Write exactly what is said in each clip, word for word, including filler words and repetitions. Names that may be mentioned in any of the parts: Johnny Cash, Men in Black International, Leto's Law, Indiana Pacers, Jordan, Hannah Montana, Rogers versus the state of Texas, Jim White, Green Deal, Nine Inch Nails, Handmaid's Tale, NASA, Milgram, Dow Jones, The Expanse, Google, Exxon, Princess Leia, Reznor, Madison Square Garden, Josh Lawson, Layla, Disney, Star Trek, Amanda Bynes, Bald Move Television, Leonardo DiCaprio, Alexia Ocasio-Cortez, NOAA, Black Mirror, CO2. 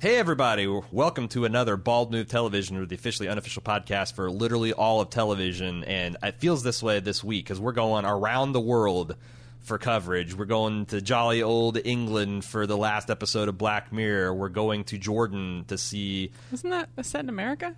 Hey, everybody. Welcome to another Bald Move Television, or the officially unofficial podcast for literally all of television. And it feels this way this week because we're going around the world for coverage. We're going to jolly old England for the last episode of Black Mirror. We're going to Jordan to see... Isn't that set in America?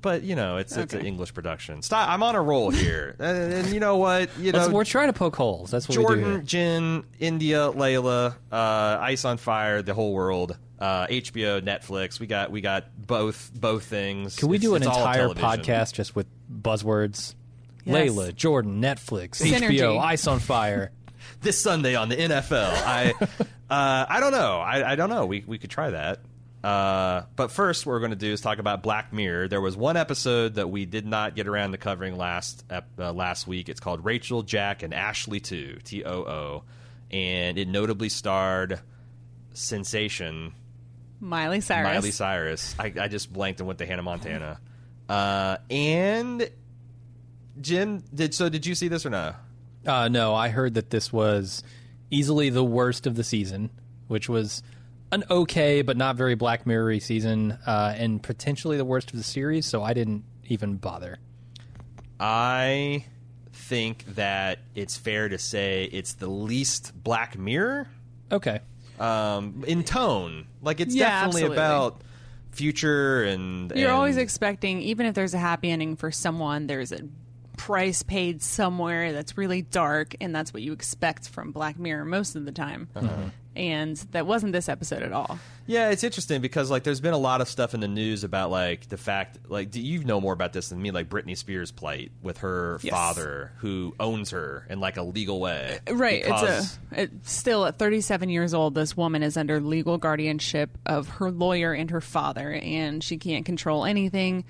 But, you know, it's okay. It's an English production. Stop. I'm on a roll here. and, and you know what? You know, we're trying to poke holes. That's what Jordan, we do here. Jinn, India, Layla, uh, Ice on Fire, the whole world. Uh, H B O, Netflix, we got we got both both things. Can we it's, do an entire podcast just with buzzwords? Yes. Layla, Jordan, Netflix, Synergy. H B O, Ice on Fire. This Sunday on the N F L. I uh, I don't know. I, I don't know. We we could try that. Uh, but first, what we're going to do is talk about Black Mirror. There was one episode that we did not get around to covering last uh, last week. It's called Rachel, Jack, and Ashley two, T O O, and it notably starred Sensation. Miley Cyrus. Miley Cyrus. I, I just blanked and went to Hannah Montana. Uh, and Jim, did so did you see this or no? Uh, no, I heard that this was easily the worst of the season, which was an okay but not very Black Mirror-y season, uh, and potentially the worst of the series, so I didn't even bother. I think that it's fair to say it's the least Black Mirror. Okay. Um, in tone, like it's yeah, definitely absolutely. about future, and you're and always expecting, even if there's a happy ending for someone, there's a price paid somewhere that's really dark, and that's what you expect from Black Mirror most of the time. Uh-huh. And that wasn't this episode at all. Yeah, it's interesting because like there's been a lot of stuff in the news about like the fact, like you know more about this than me, like Britney Spears' plight with her yes. father who owns her in like a legal way. Right. It's a it, still at thirty-seven years old, this woman is under legal guardianship of her lawyer and her father, and she can't control anything,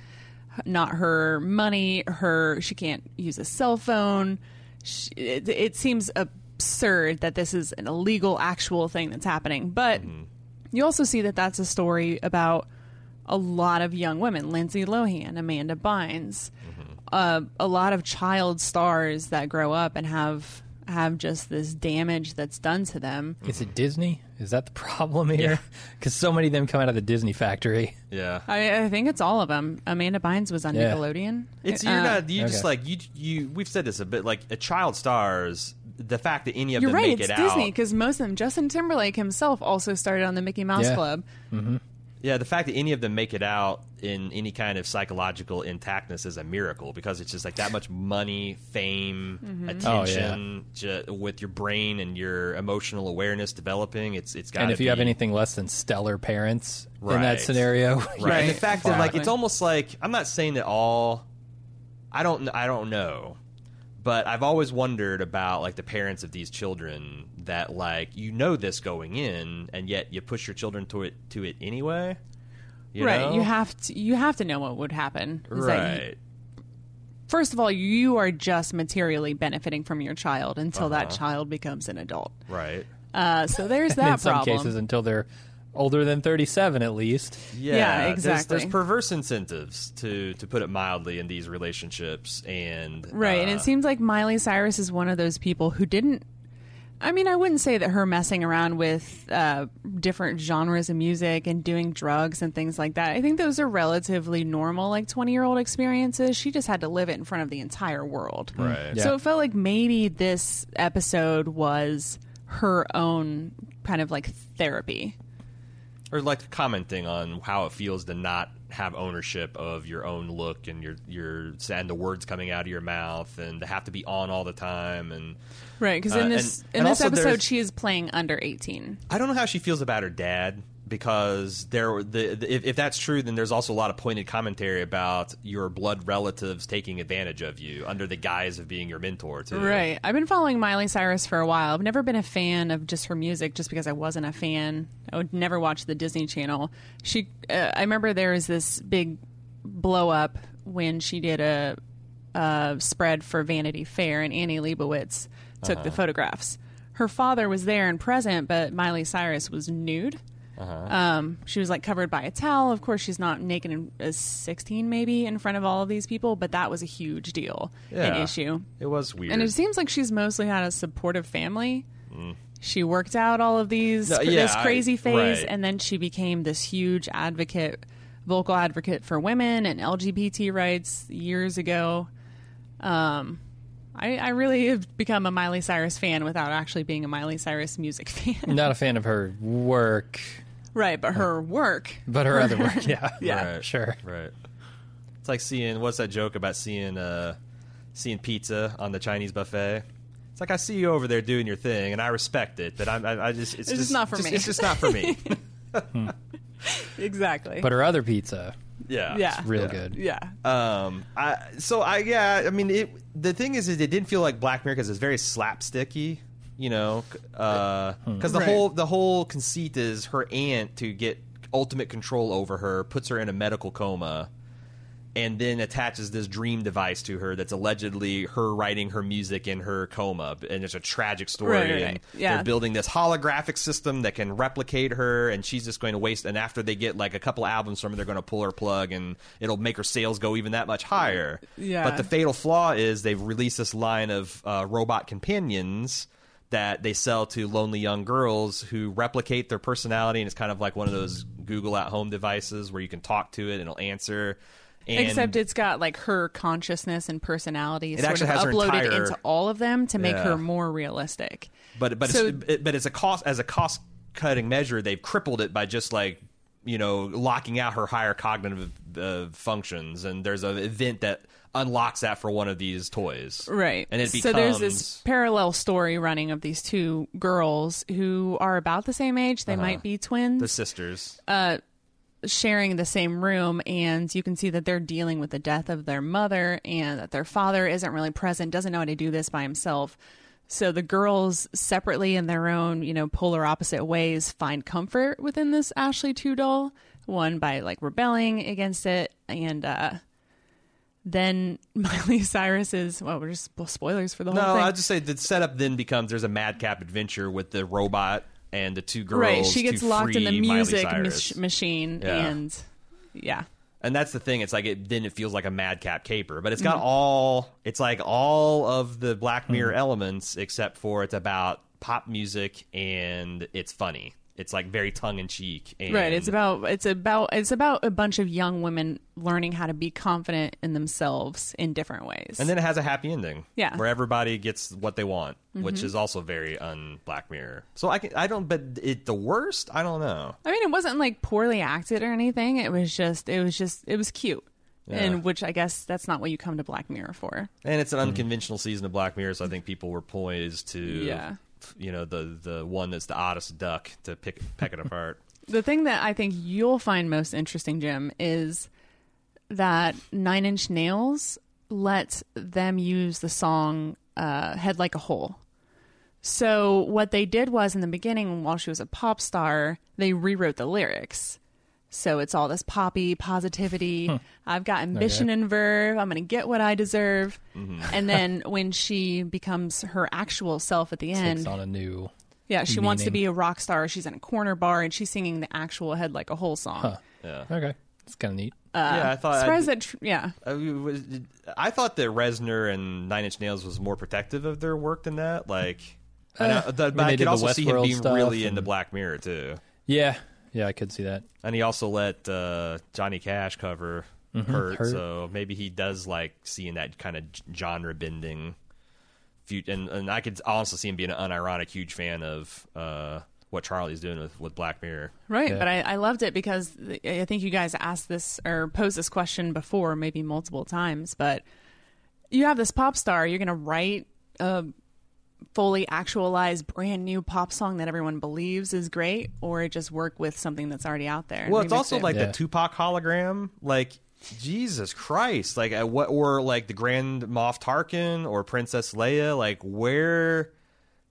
not her money, her she can't use a cell phone. She, it, it seems a absurd that this is an illegal actual thing that's happening, but mm-hmm. you also see that that's a story about a lot of young women. Lindsay Lohan, Amanda Bynes, mm-hmm. uh, a lot of child stars that grow up and have have just this damage that's done to them. Is it Disney? Is that the problem here? Because yeah. so many of them come out of the Disney factory. Yeah, I, I think it's all of them. Amanda Bynes was on yeah. Nickelodeon. It's you're uh, not you okay. just like you you. We've said this a bit. Like a child stars. The fact that any of You're them right, make it Disney, out. You're right, it's Disney, because most of them, Justin Timberlake himself also started on the Mickey Mouse yeah. Club. Mm-hmm. Yeah, the fact that any of them make it out in any kind of psychological intactness is a miracle, because it's just like that much money, fame, mm-hmm. attention, oh, yeah. ju- with your brain and your emotional awareness developing, it's it's got. And if you be... have anything less than stellar parents right. in that scenario, right? right. And the fact that like it's almost like I'm not saying that all. I don't. I don't know. But I've always wondered about, like, the parents of these children that, like, you know this going in, and yet you push your children to it to it anyway. You right. know? You have to you have to know what would happen. Is right. That you, first of all, you are just materially benefiting from your child until uh-huh. that child becomes an adult. Right. Uh, so there's that in problem. In some cases, until they're older than thirty-seven, at least. Yeah, yeah exactly. There's, there's perverse incentives, to, to put it mildly, in these relationships. and Right, uh, and it seems like Miley Cyrus is one of those people who didn't... I mean, I wouldn't say that her messing around with uh, different genres of music and doing drugs and things like that, I think those are relatively normal, like, twenty-year-old experiences. She just had to live it in front of the entire world. Right. Yeah. So it felt like maybe this episode was her own kind of, like, therapy. Or like commenting on how it feels to not have ownership of your own look and your your and the words coming out of your mouth, and to have to be on all the time, and right because uh, in this and, in and this episode she is playing under eighteen. I don't know how she feels about her dad, because there the, the if, if that's true, then there's also a lot of pointed commentary about your blood relatives taking advantage of you under the guise of being your mentor too. Right. I've been following Miley Cyrus for a while. I've never been a fan of just her music, just because I wasn't a fan. I would never watch the Disney Channel. She uh, I remember there was this big blow up when she did a, a spread for Vanity Fair, and Annie Leibovitz took uh-huh. the photographs. Her father was there and present, but Miley Cyrus was nude. Uh-huh. Um, she was like covered by a towel. Of course, she's not naked in, as sixteen, maybe, in front of all of these people, but that was a huge deal, yeah, an issue. It was weird. And it seems like she's mostly had a supportive family. Mm. She worked out all of these no, yeah, this crazy I, phase, right. and then she became this huge advocate, vocal advocate for women and L G B T rights years ago. Um, I, I really have become a Miley Cyrus fan without actually being a Miley Cyrus music fan. Not a fan of her work, right? But her uh, work, but her other work, yeah, yeah, right, sure, right. It's like seeing what's that joke about seeing uh, seeing pizza on the Chinese buffet. It's like, I see you over there doing your thing, and I respect it, but I'm, I, I just... It's, it's just not for just, me. It's just not for me. hmm. Exactly. But her other pizza... Yeah. Yeah. It's real yeah. good. Yeah. Um. I. So, I, yeah, I mean, it, the thing is, it didn't feel like Black Mirror because it's very slapsticky, you know, because uh, the right. whole the whole conceit is her aunt, to get ultimate control over her, puts her in a medical coma, and then attaches this dream device to her that's allegedly her writing her music in her coma. And it's a tragic story. Right, right, and yeah. they're building this holographic system that can replicate her, and she's just going to waste. And after they get like a couple albums from her, they're going to pull her plug, and it'll make her sales go even that much higher. Yeah. But the fatal flaw is they've released this line of uh, robot companions that they sell to lonely young girls who replicate their personality. And it's kind of like one of those Google at home devices where you can talk to it and it'll answer. And except it's got like her consciousness and personality sort of uploaded entire, into all of them to make yeah. her more realistic. But but so, it's, it, but it's a cost as a cost cutting measure. They've crippled it by just like, you know, locking out her higher cognitive uh, functions. And there's an event that unlocks that for one of these toys, right? And it becomes, so there's this parallel story running of these two girls who are about the same age. They uh-huh. might be twins, the sisters. Uh, sharing the same room, and you can see that they're dealing with the death of their mother, and that their father isn't really present, doesn't know how to do this by himself. So the girls separately in their own, you know, polar opposite ways find comfort within this Ashley two doll, one by like rebelling against it. And uh, then Miley Cyrus's, well, we're just spoilers for the whole no, thing. No, I'll just say the setup then becomes there's a madcap adventure with the robot and the two girls. Right, she gets locked in the music mach- machine, yeah. and yeah, and that's the thing. It's like it then it feels like a madcap caper, but it's got mm-hmm. all. It's like all of the Black Mirror mm-hmm. elements, except for it's about pop music and it's funny. It's like very tongue in cheek. Right. It's about it's about it's about a bunch of young women learning how to be confident in themselves in different ways. And then it has a happy ending. Yeah. Where everybody gets what they want, mm-hmm. which is also very un Black Mirror. So I can I don't but it the worst, I don't know. I mean, it wasn't like poorly acted or anything. It was just it was just it was cute. Yeah. And which I guess that's not what you come to Black Mirror for. And it's an mm-hmm. unconventional season of Black Mirror, so I think people were poised to yeah. you know, the the one that's the oddest duck to pick peck it apart. The thing that I think you'll find most interesting, Jim, is that Nine Inch Nails let them use the song uh, Head Like a Hole. So what they did was, in the beginning, while she was a pop star, they rewrote the lyrics. So it's all this poppy positivity. Huh. I've got ambition okay. and verve. I'm going to get what I deserve. Mm-hmm. And then when she becomes her actual self at the end, takes on a new yeah, she meaning. wants to be a rock star. She's in a corner bar and she's singing the actual Head Like a Hole song. Huh. Yeah. Okay. It's kind of neat. Uh, yeah, I thought. Surprised I, that. Tr- yeah. I, I thought that Reznor and Nine Inch Nails was more protective of their work than that. Like, uh, and I, that, but I could also see him being really into Black Mirror too. Yeah. Yeah, I could see that. And he also let uh, Johnny Cash cover mm-hmm, Hurt, Hurt, so maybe he does like seeing that kind of genre-bending. And, and I could also see him being an unironic, huge fan of uh, what Charlie's doing with, with Black Mirror. Right, yeah. But I, I loved it because I think you guys asked this or posed this question before, maybe multiple times, but you have this pop star, you're going to write a fully actualized brand new pop song that everyone believes is great, or just work with something that's already out there. Well, it's also it. like yeah. the Tupac hologram, like Jesus Christ, like at what, or like the Grand Moff Tarkin or Princess Leia. Like, where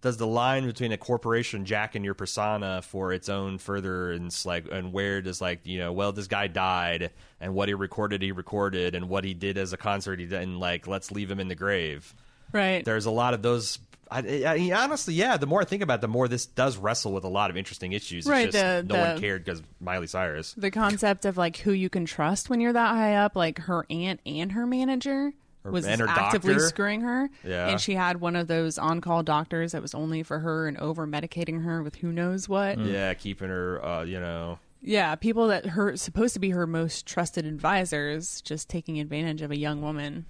does the line between a corporation Jack and your persona for its own furtherance, like, and where does, like, you know, well, this guy died and what he recorded, he recorded, and what he did as a concert, he did, and like, let's leave him in the grave. Right. There's a lot of those. I, I, honestly, yeah, the more I think about it, the more this does wrestle with a lot of interesting issues. It's right, just the, no the, one cared because Miley Cyrus. The concept of, like, who you can trust when you're that high up, like her aunt and her manager. her, was and her actively doctor. screwing her. Yeah. And she had one of those on-call doctors that was only for her and over-medicating her with who knows what. Mm. Yeah, keeping her, uh, you know. Yeah, people that her supposed to be her most trusted advisors just taking advantage of a young woman.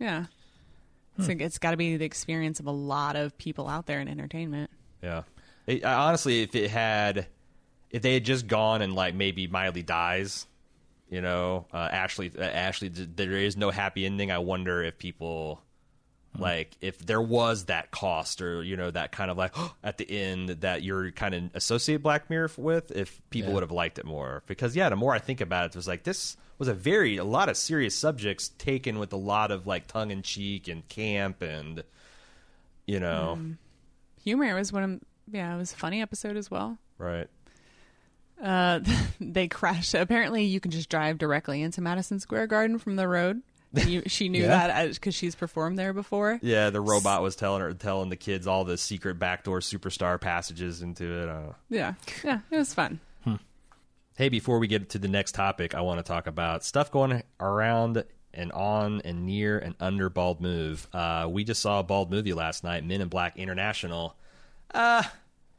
Yeah. Hmm. So it's got to be the experience of a lot of people out there in entertainment. Yeah. It, honestly, if it had... If they had just gone and, like, maybe Miley dies, you know, uh, Ashley, uh, Ashley, there is no happy ending. I wonder if people, mm-hmm. like, if there was that cost or, you know, that kind of, like, oh, at the end that you're kind of associate Black Mirror with, if people yeah. would have liked it more. Because, yeah, the more I think about it, it was like, this was a very, a lot of serious subjects taken with a lot of, like, tongue-in-cheek and camp and, you know. Mm. Humor was one of, yeah, it was a funny episode as well. Right. Uh, they crashed. Apparently, you can just drive directly into Madison Square Garden from the road. You, she knew yeah. that because she's performed there before. Yeah, the robot was telling her, telling the kids all the secret backdoor superstar passages into it. Uh, yeah, yeah, it was fun. Hmm. Hey, before we get to the next topic, I want to talk about stuff going around and on and near and under Bald Move. Uh, we just saw a Bald movie last night, Men in Black International. Uh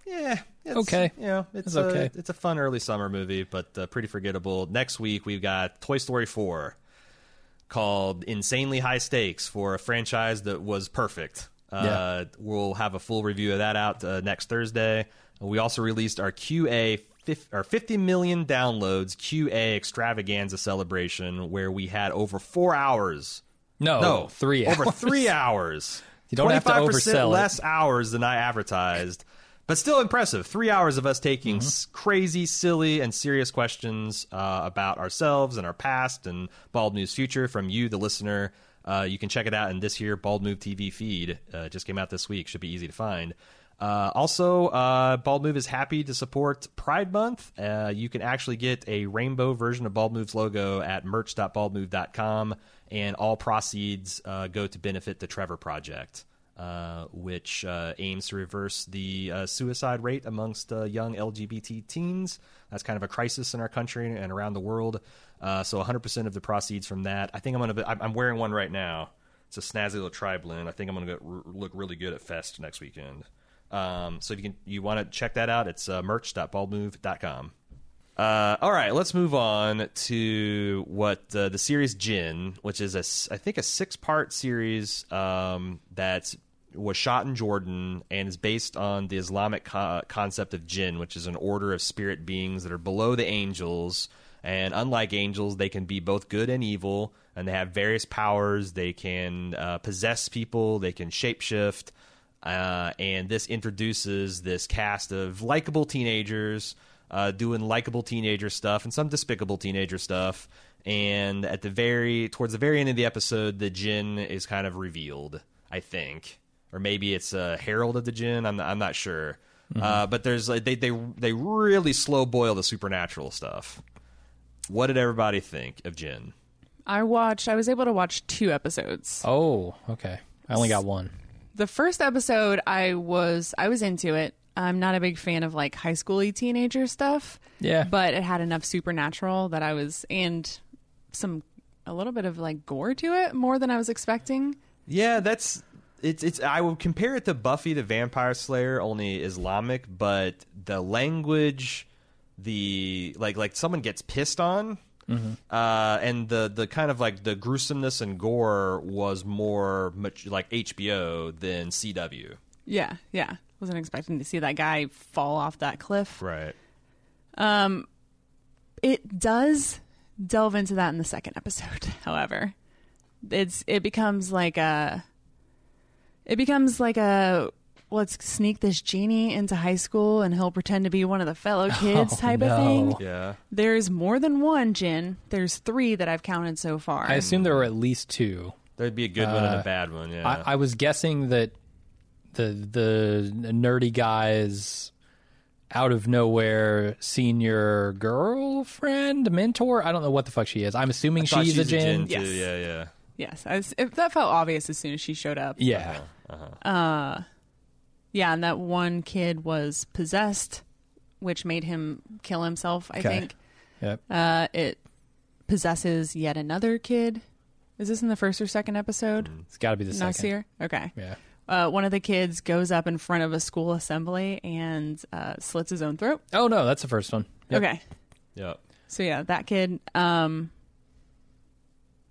yeah. It's, okay. You know, it's, it's a, okay. It's a fun early summer movie, but uh, pretty forgettable. Next week, we've got Toy Story four, called Insanely High Stakes, for a franchise that was perfect. Uh, yeah. We'll have a full review of that out uh, next Thursday. We also released our Q A, our fifty million downloads Q A extravaganza celebration, where we had over four hours. No, no three over hours. three hours. You don't have to oversell less it. hours than I advertised. But still impressive. Three hours of us taking mm-hmm. s- crazy, silly, and serious questions uh, about ourselves and our past and Bald Move's future from you, the listener. Uh, you can check it out in this here Bald Move T V feed. Uh, just came out this week. Should be easy to find. Uh, also, uh, Bald Move is happy to support Pride Month. Uh, you can actually get a rainbow version of Bald Move's logo at merch dot bald move dot com, and all proceeds uh, go to benefit the Trevor Project. Uh, which uh, aims to reverse the uh, suicide rate amongst uh, young L G B T teens. That's kind of a crisis in our country and around the world. Uh, so one hundred percent of the proceeds from that. I think I'm gonna. Be, I'm wearing one right now. It's a snazzy little tribe blend. I think I'm gonna go r- look really good at Fest next weekend. Um, so if you can, you want to check that out, it's uh, merch dot bald move dot com. Uh, all right, let's move on to what uh, the series Jinn, which is, a, I think, a six-part series um, that was shot in Jordan and is based on the Islamic co- concept of Jinn, which is an order of spirit beings that are below the angels. And unlike angels, they can be both good and evil, and they have various powers. They can uh, possess people. They can shapeshift. Uh, and this introduces this cast of likable teenagers Uh, doing likable teenager stuff and some despicable teenager stuff, and at the very towards the very end of the episode, the Jinn is kind of revealed, I think, or maybe it's a herald of the Jinn. I'm not, I'm not sure, mm-hmm. uh, but there's like they they they really slow boil the supernatural stuff. What did everybody think of Jinn? I watched. I was able to watch two episodes. Oh, okay. I only got one. The first episode, I was I was into it. I'm not a big fan of, like, high school-y teenager stuff. Yeah. But it had enough supernatural that I was... And some... A little bit of, like, gore to it, more than I was expecting. Yeah, that's... It's... it's. I would compare it to Buffy the Vampire Slayer, only Islamic, but the language, the... Like, like someone gets pissed on, mm-hmm. uh, and the, the kind of, like, the gruesomeness and gore was more, much like, H B O than C W. Yeah, yeah. Wasn't expecting to see that guy fall off that cliff. Right. Um, it does delve into that in the second episode. However, it's it becomes like a it becomes like a let's sneak this genie into high school and he'll pretend to be one of the fellow kids oh, type no. of thing. Yeah. There's more than one Jinn. There's three that I've counted so far. I assume there were at least two. There'd be a good uh, one and a bad one. Yeah. I, I was guessing that. The the nerdy guy's out of nowhere senior girlfriend, mentor. I don't know what the fuck she is. I'm assuming she's, she's a Jinn. Yes. Yeah, yeah. Yes. I was, it, that felt obvious as soon as she showed up. Yeah. Uh-huh. Uh-huh. Uh, yeah, and that one kid was possessed, which made him kill himself, I okay. think. Yep. Uh, it possesses yet another kid. Is this in the first or second episode? Mm-hmm. It's got to be the second. Nasir? Okay. Yeah. Uh, one of the kids goes up in front of a school assembly and uh, slits his own throat. Oh, no. That's the first one. Yep. Okay. Yeah. So, yeah, that kid. Um,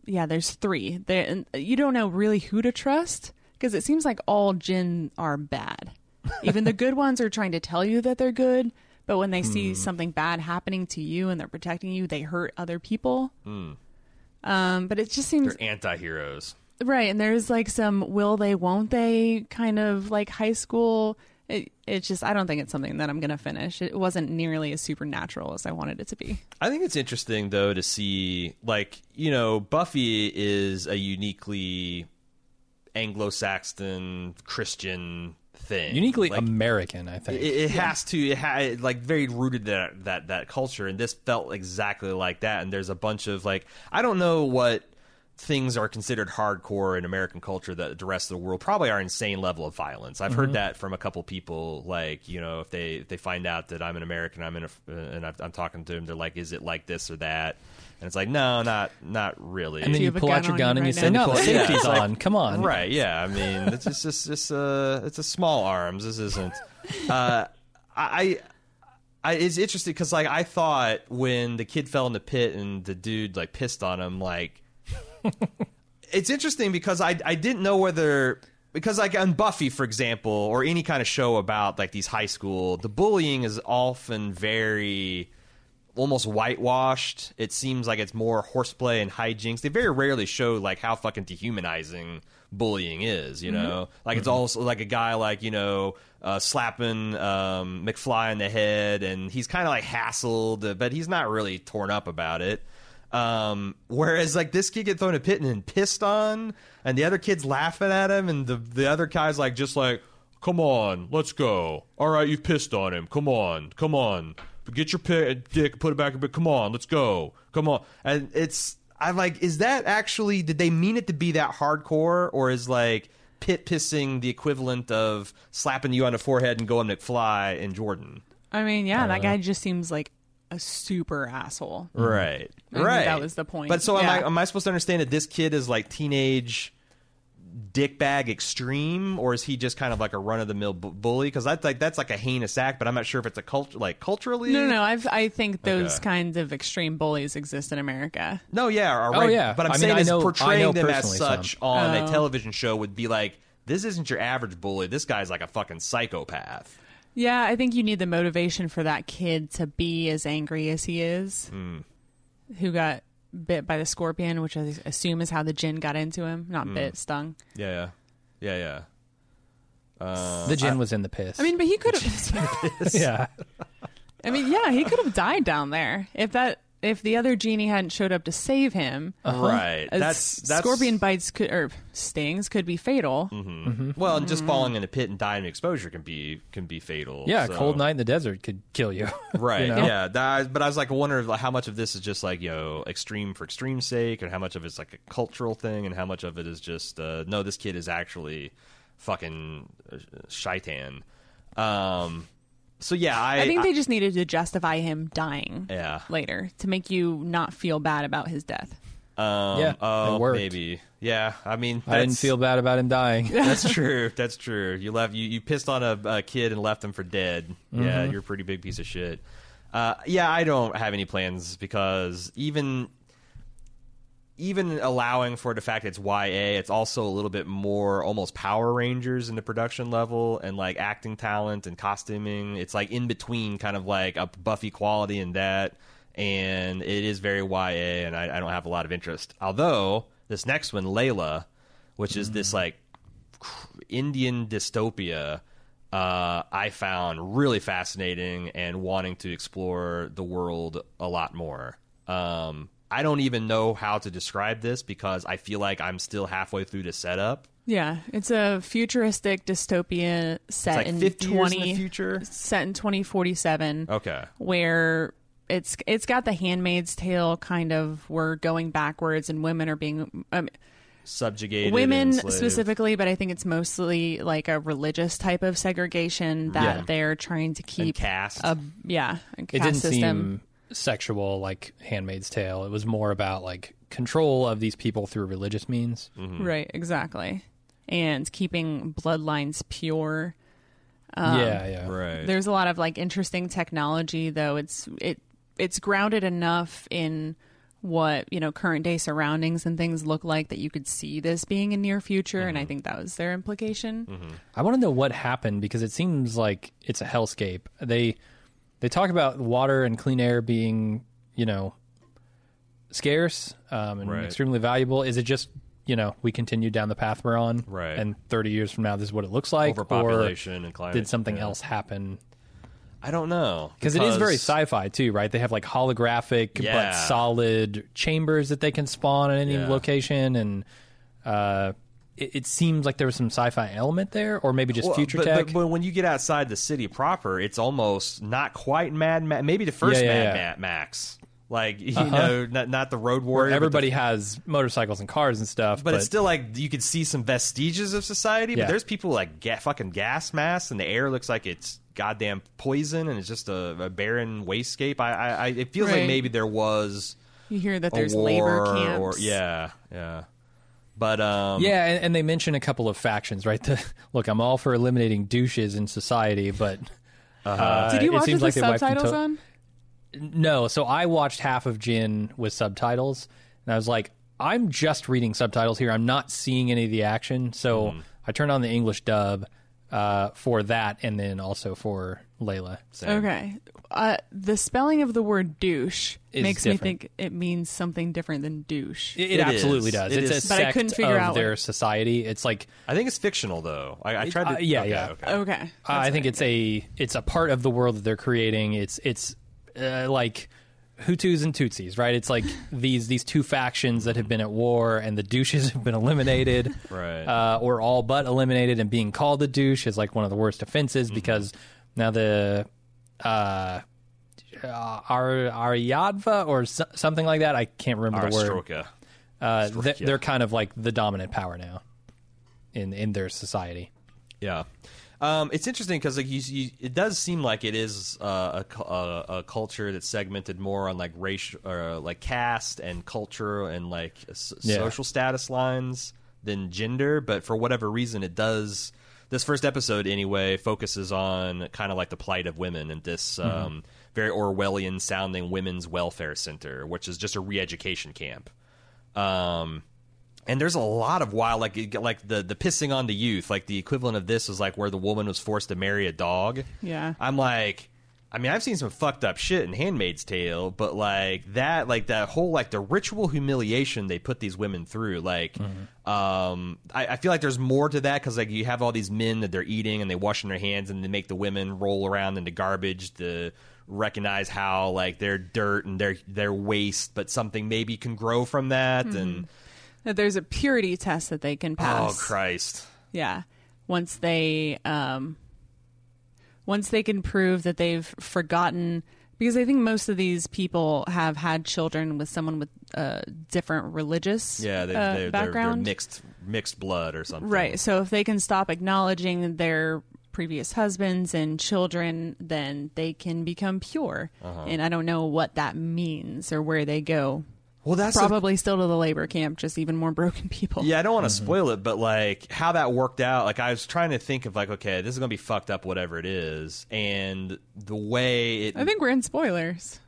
yeah, there's three. They, and you don't know really who to trust because it seems like all Jinn are bad. Even the good ones are trying to tell you that they're good. But when they mm. see something bad happening to you and they're protecting you, they hurt other people. Mm. Um, but it just seems... They're anti-heroes. Right, and there's like some will they, won't they kind of like high school. It, it's just, I don't think it's something that I'm going to finish. It wasn't nearly as supernatural as I wanted it to be. I think it's interesting, though, to see, like, you know, Buffy is a uniquely Anglo-Saxon Christian thing. Uniquely like, American, I think. It, it yeah. has to, it ha- like, very rooted that, that that culture, and this felt exactly like that. And there's a bunch of, like, I don't know what things are considered hardcore in American culture that the rest of the world probably are insane level of violence. I've mm-hmm. heard that from a couple people, like, you know, if they if they find out that I'm an American, I'm in a, uh, and I've, I'm talking to them, they're like, is it like this or that? And it's like, no, not not really. And then you, you pull out your gun and you say, no, the safety's on. Come on. Right, yeah. I mean, it's just, it's just uh, it's a small arms. This isn't... Uh, I, I, it's interesting because, like, I thought when the kid fell in the pit and the dude, like, pissed on him, like... It's interesting because I I didn't know whether... Because, like, on Buffy, for example, or any kind of show about, like, these high school, the bullying is often very... almost whitewashed. It seems like it's more horseplay and hijinks. They very rarely show like how fucking dehumanizing bullying is, you know? Mm-hmm. Like it's mm-hmm. also like a guy like, you know, uh, slapping um, McFly in the head and he's kind of like hassled, but he's not really torn up about it. Um, whereas like this kid get thrown a pit and pissed on and the other kid's laughing at him and the, the other guy's like, just like, come on, let's go. All right, you've pissed on him. Come on, come on. Get your pick, dick, put it back a bit. Come on, let's go. Come on. And it's, I'm like, is that actually, did they mean it to be that hardcore? Or is like pit pissing the equivalent of slapping you on the forehead and going McFly in Jordan? I mean, yeah, uh, that guy just seems like a super asshole. Right. I mean, right. That was the point. But so yeah. am I, am I supposed to understand that this kid is like teenage dickbag extreme, or is he just kind of like a run-of-the-mill b- bully? Because I think that's like a heinous act, but I'm not sure if it's a cult- like culturally. No, no, no. I've, I think those okay. kinds of extreme bullies exist in America. No, yeah, or, right, oh, yeah. But I'm I saying mean, is know, portraying them as such some. on oh. a television show would be like, this isn't your average bully. This guy's like a fucking psychopath. Yeah, I think you need the motivation for that kid to be as angry as he is. Mm. Who got bit by the scorpion, which I assume is how the Jinn got into him. Not mm. bit, stung. Yeah, yeah, yeah, yeah. Uh, the Jinn I, was in the piss. I mean, but he could have. yeah. I mean, yeah, he could have died down there if that if the other genie hadn't showed up to save him. Uh-huh. Right. That's, that's scorpion bites could, or stings could be fatal. Mm-hmm. Mm-hmm. Well, and just mm-hmm. falling in a pit and dying of exposure can be can be fatal. Yeah, so. A cold night in the desert could kill you. Right. You know? Yeah. That, but I was like wondering how much of this is just like, you know, extreme for extreme's sake, and how much of it's like a cultural thing, and how much of it is just uh, no, this kid is actually fucking shaitan. Um. So yeah, I, I think they I, just needed to justify him dying yeah. later to make you not feel bad about his death. Um, yeah, oh, it worked. Maybe. Yeah, I mean, I didn't feel bad about him dying. That's true. That's true. You left you, you pissed on a, a kid and left him for dead. Mm-hmm. Yeah, you're a pretty big piece of shit. Uh, yeah, I don't have any plans because even even allowing for the fact it's Y A, it's also a little bit more almost Power Rangers in the production level and like acting talent and costuming. It's like in between kind of like a Buffy quality in that. And it is very Y A, and I, I don't have a lot of interest. Although this next one, Layla, which is mm. this like Indian dystopia, uh, I found really fascinating and wanting to explore the world a lot more. Um, I don't even know how to describe this because I feel like I'm still halfway through the setup. Yeah, it's a futuristic dystopia set like in fifty twenty years in the future, set in twenty forty-seven. Okay, where it's it's got the Handmaid's Tale kind of we're going backwards and women are being um, subjugated, women enslaved. Specifically, but I think it's mostly like a religious type of segregation that yeah. they're trying to keep and caste. A, yeah, a caste it didn't system. Seem sexual like Handmaid's Tale. It was more about like control of these people through religious means. Mm-hmm. Right, exactly. And keeping bloodlines pure. Um, yeah, yeah. Right. There's a lot of like interesting technology, though. It's it it's grounded enough in what, you know, current day surroundings and things look like that you could see this being in near future. Mm-hmm. And I think that was their implication. Mm-hmm. I want to know what happened, because it seems like it's a hellscape. They they talk about water and clean air being, you know, scarce um, and right. extremely valuable. Is it just, you know, we continue down the path we're on, right? And thirty years from now, this is what it looks like. Overpopulation and climate. Did something yeah. else happen? I don't know, because it is very sci-fi too, right? They have like holographic yeah. but solid chambers that they can spawn at any yeah. location, and uh, it, it seems like there was some sci-fi element there, or maybe just well, future but, tech. But, but when you get outside the city proper, it's almost not quite Mad Max. Maybe the first yeah, yeah, Mad, yeah. Mad Max. Like, you uh-huh. know, not not the road warrior. Where everybody the, has motorcycles and cars and stuff. But, but it's still like you can see some vestiges of society. Yeah. But there's people like ga- fucking gas masks, and the air looks like it's goddamn poison, and it's just a, a barren wastscape. I, I, I it feels right. like maybe there was. You hear that there's war, labor camps. Or, yeah, yeah. But um, yeah, and, and they mention a couple of factions, right? The, look, I'm all for eliminating douches in society, but uh-huh. uh, did you watch it seems the like subtitles to- on? No, so I watched half of Jinn with subtitles, and I was like, I'm just reading subtitles here. I'm not seeing any of the action, so mm. I turned on the English dub uh, for that, and then also for Layla. So. Okay. Uh, the spelling of the word douche is makes different. Me think it means something different than douche. It, it, it absolutely is. Does. It it's is. A but sect I couldn't figure of out their what... society. It's like... I think it's fictional, though. I, I tried to... Uh, yeah, okay, yeah. Okay. okay. Uh, I think it's a, it's a part of the world that they're creating. It's It's... Uh, like Hutus and Tutsis, right? It's like these these two factions that have been at war, and the douches have been eliminated, right? Uh, or all but eliminated, and being called a douche is like one of the worst offenses mm-hmm. because now the uh, uh, Aryadva or so, something like that. I can't remember the word. Uh, they're, they're kind of like the dominant power now in in their society. Yeah. Um, it's interesting because like you, you, it does seem like it is uh, a, a, a culture that's segmented more on like race, uh, like caste and culture and like so- yeah. social status lines than gender. But for whatever reason, it does. This first episode, anyway, focuses on kind of like the plight of women and this mm-hmm. um, very Orwellian sounding women's welfare center, which is just a re-education camp. Um And there's a lot of wild, like like the, the pissing on the youth, like the equivalent of this is like where the woman was forced to marry a dog. Yeah. I'm like, I mean, I've seen some fucked up shit in Handmaid's Tale, but like that, like that whole, like the ritual humiliation they put these women through, like, mm-hmm. um, I, I feel like there's more to that because like you have all these men that they're eating and they wash in their hands and they make the women roll around in the garbage to recognize how like their dirt and their, their waste, but something maybe can grow from that mm-hmm. and... That there's a purity test that they can pass. Oh, Christ. Yeah. Once they um, once they can prove that they've forgotten, because I think most of these people have had children with someone with a different religious yeah, they, uh, they're, background. They're, they're mixed, mixed blood or something. Right. So if they can stop acknowledging their previous husbands and children, then they can become pure. Uh-huh. And I don't know what that means or where they go. Well, that's probably a, still to the labor camp, just even more broken people. Yeah, I don't want to mm-hmm. spoil it, but like how that worked out, like I was trying to think of like, okay, this is going to be fucked up, whatever it is, and the way it. I think we're in spoilers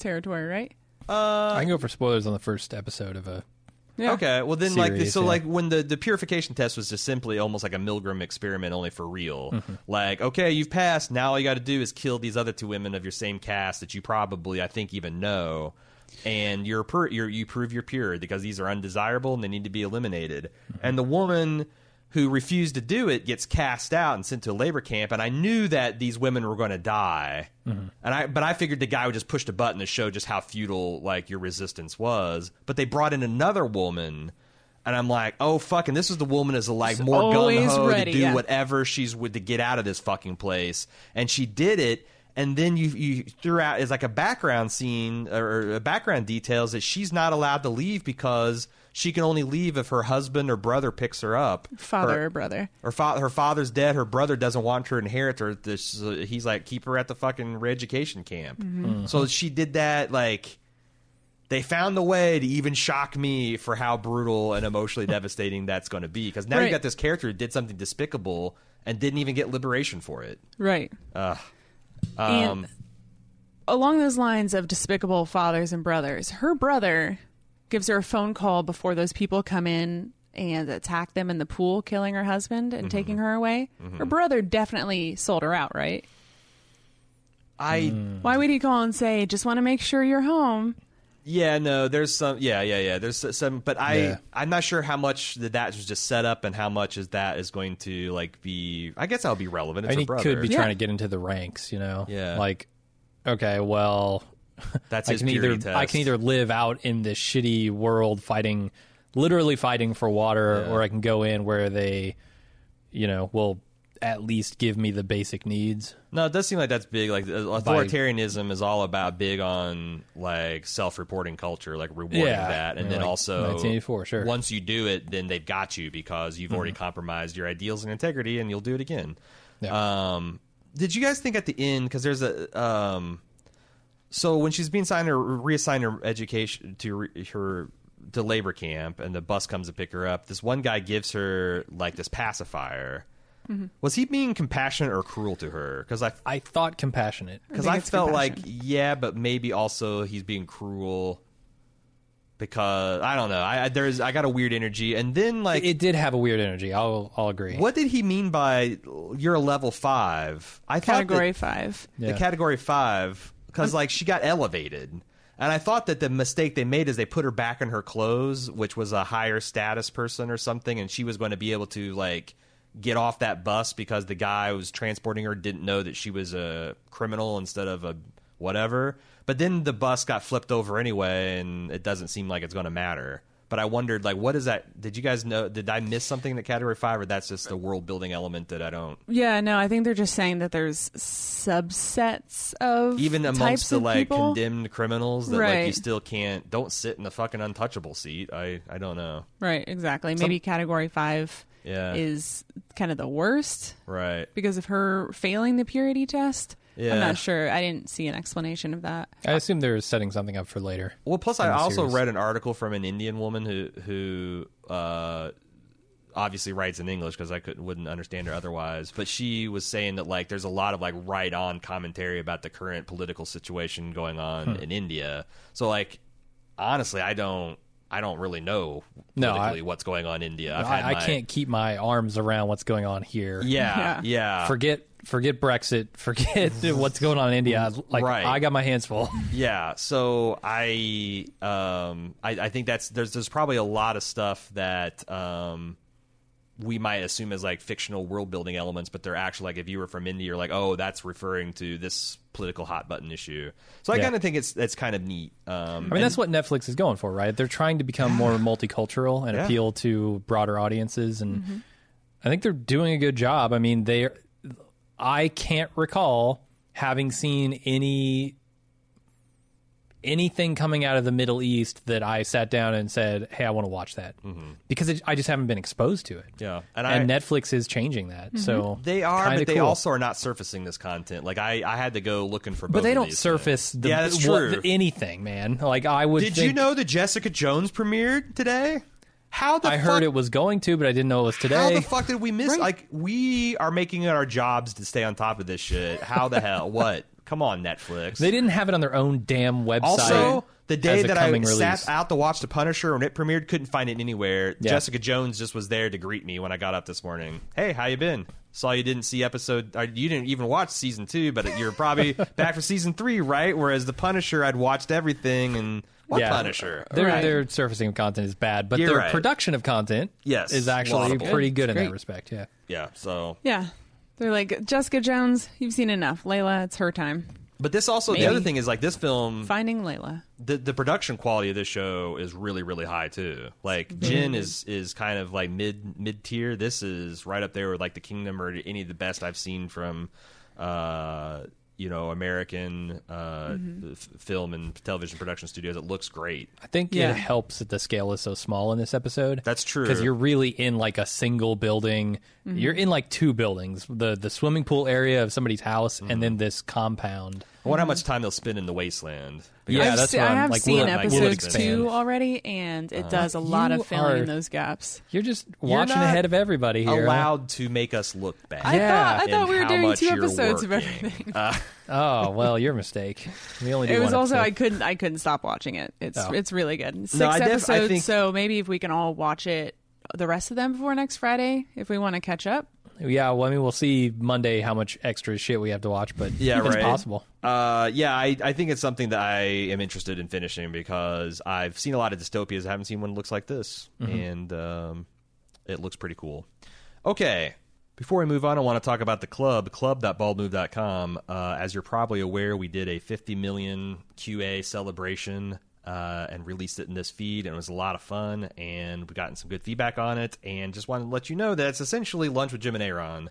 territory, right? Uh, I can go for spoilers on the first episode of a. Yeah. Okay, well then, series, like so, yeah. like when the, the purification test was just simply almost like a Milgram experiment, only for real. Mm-hmm. Like, okay, you've passed. Now all you got to do is kill these other two women of your same caste that you probably, I think, even know. And you're, pur- you're you prove you're pure because these are undesirable and they need to be eliminated. Mm-hmm. And the woman who refused to do it gets cast out and sent to a labor camp. And I knew that these women were going to die. Mm-hmm. And I but I figured the guy would just push the button to show just how futile like your resistance was. But they brought in another woman. And I'm like, oh, fucking, this is the woman is like she's more gung-ho ready, to do yeah. whatever she's with to get out of this fucking place. And she did it. And then you you threw out is like a background scene or, or background details that she's not allowed to leave because she can only leave if her husband or brother picks her up. Father her, or brother. Her, fa- her father's dead. Her brother doesn't want her to inherit her. This, uh, he's like, keep her at the fucking re-education camp. Mm-hmm. Mm-hmm. So she did that like... they found the way to even shock me for how brutal and emotionally devastating that's going to be. Because now right. you got this character who did something despicable and didn't even get liberation for it. Right. Uh, um, and along those lines of despicable fathers and brothers, her brother gives her a phone call before those people come in and attack them in the pool, killing her husband and mm-hmm. taking her away. Mm-hmm. Her brother definitely sold her out, right? I. Mm. Why would he call and say, just want to make sure you're home? Yeah, no, there's some, yeah, yeah, yeah, there's some, but I, yeah. I'm not sure how much that that was just set up and how much is that is going to, like, be, I guess I'll be relevant. It's I mean, he could be yeah. trying to get into the ranks, you know? Yeah. Like, okay, well, that's his I, can either, test. I can either live out in this shitty world fighting, literally fighting for water, yeah. or I can go in where they, you know, will at least give me the basic needs. No, it does seem like that's big. Like authoritarianism is all about big on like self-reporting culture, like rewarding yeah. that, and I mean, then like also sure. once you do it, then they've got you because you've mm-hmm. already compromised your ideals and integrity, and you'll do it again. Yeah. Um, did you guys think at the end? Because there's a um, so when she's being assigned or reassigned her education to re- her to labor camp, and the bus comes to pick her up, this one guy gives her like this pacifier. Mm-hmm. Was he being compassionate or cruel to her? Because I, I thought compassionate. Because I, I felt like, yeah, but maybe also he's being cruel because I don't know. I, I there's I got a weird energy, and then like it, it did have a weird energy. I'll I'll agree. What did he mean by you're a level five? I category thought five. The yeah. category five, because like she got elevated, and I thought that the mistake they made is they put her back in her clothes, which was a higher status person or something, and she was going to be able to like. Get off that bus because the guy who was transporting her didn't know that she was a criminal instead of a whatever. But then the bus got flipped over anyway, and it doesn't seem like it's going to matter. But I wondered, like, what is that? Did you guys know? Did I miss something in the Category five, or that's just the world-building element that I don't? Yeah, no, I think they're just saying that there's subsets of even amongst types the, of like, people? Condemned criminals that, right. like, you still can't... Don't sit in the fucking untouchable seat. I, I don't know. Right, exactly. Maybe Some... Category five... Yeah. is kind of the worst, right? Because of her failing the purity test. Yeah. I'm not sure. I didn't see an explanation of that. I assume they're setting something up for later. Well, plus I also read an article from an Indian woman who who uh, obviously writes in English because I couldn't wouldn't understand her otherwise. But she was saying that like there's a lot of like right on commentary about the current political situation going on hmm. in India. So like honestly, I don't. I don't really know politically no, I, what's going on in India. I've I, had my... I can't keep my arms around what's going on here. Yeah, yeah. yeah. Forget forget Brexit. Forget what's going on in India. Like right. I got my hands full. Yeah. So I, um, I, I think that's there's there's probably a lot of stuff that um, we might assume as like fictional world building elements, but they're actually like if you were from India, you're like, oh, that's referring to this political hot button issue. So I yeah. kind of think it's that's kind of neat. Um, I mean, and, that's what Netflix is going for, right? They're trying to become more multicultural and yeah. appeal to broader audiences, and mm-hmm. I think they're doing a good job. I mean, they. I can't recall having seen any anything coming out of the Middle East that I sat down and said, "Hey, I want to watch that," mm-hmm. because it, I just haven't been exposed to it. Yeah, and, and I, Netflix is changing that. Mm-hmm. So they are, but they cool. also are not surfacing this content. Like I, I had to go looking for, both but they of don't these surface the, yeah, that's true. What, the, anything, man. Like I would. Did think, you know that Jessica Jones premiered today? How the I fuck, heard it was going to, but I didn't know it was today. How the fuck did we miss? Right. Like we are making it our jobs to stay on top of this shit. How the hell? What? Come on, Netflix. They didn't have it on their own damn website. Also, the day that I release. sat out to watch The Punisher when it premiered, couldn't find it anywhere. Yeah. Jessica Jones just was there to greet me when I got up this morning. Hey, how you been? Saw you didn't see episode... Or you didn't even watch season two, but you're probably back for season three, right? Whereas The Punisher, I'd watched everything and... What yeah. Punisher? Their, right. their surfacing of content is bad, but you're their right. production of content yes. is actually Laudable. pretty good it's in great. that respect. Yeah. Yeah, so... Yeah. They're like, Jessica Jones, you've seen enough. Layla, it's her time. But this also, Maybe. the other thing is like this film... Finding Layla. The the production quality of this show is really, really high too. Like mm-hmm. Jinn is is kind of like mid, mid-tier. This is right up there with like The Kingdom or any of the best I've seen from, uh, you know, American uh, mm-hmm. f- film and television production studios. It looks great. I think yeah. it helps that the scale is so small in this episode. That's true. Because you're really in like a single building. Mm-hmm. You're in like two buildings, the the swimming pool area of somebody's house mm-hmm. and then this compound. I wonder how much time they'll spend in the wasteland. But yeah, I've that's se- what I'm, I have like, seen episode two already, and it uh, does a lot of filling are, in those gaps. You're just watching you're ahead of everybody here. Allowed to make us look bad. I yeah. thought I thought we were doing two episodes of everything. Uh, oh well, your mistake. We only. Do it was one also episode. I couldn't I couldn't stop watching it. It's oh. it's really good. Six no, I def- episodes. I think... So maybe if we can all watch it, the rest of them before next Friday, if we want to catch up. Yeah, well, I mean, we'll see Monday how much extra shit we have to watch, but yeah, it's right. possible. Uh, yeah, I, I think it's something that I am interested in finishing because I've seen a lot of dystopias. I haven't seen one that looks like this, mm-hmm. and um, it looks pretty cool. Okay, before we move on, I want to talk about the club, club dot bald move dot com. Uh, as you're probably aware, we did a fifty million Q A celebration uh, and released it in this feed, and it was a lot of fun, and we've gotten some good feedback on it, and just wanted to let you know that it's essentially Lunch with Jim and Aaron.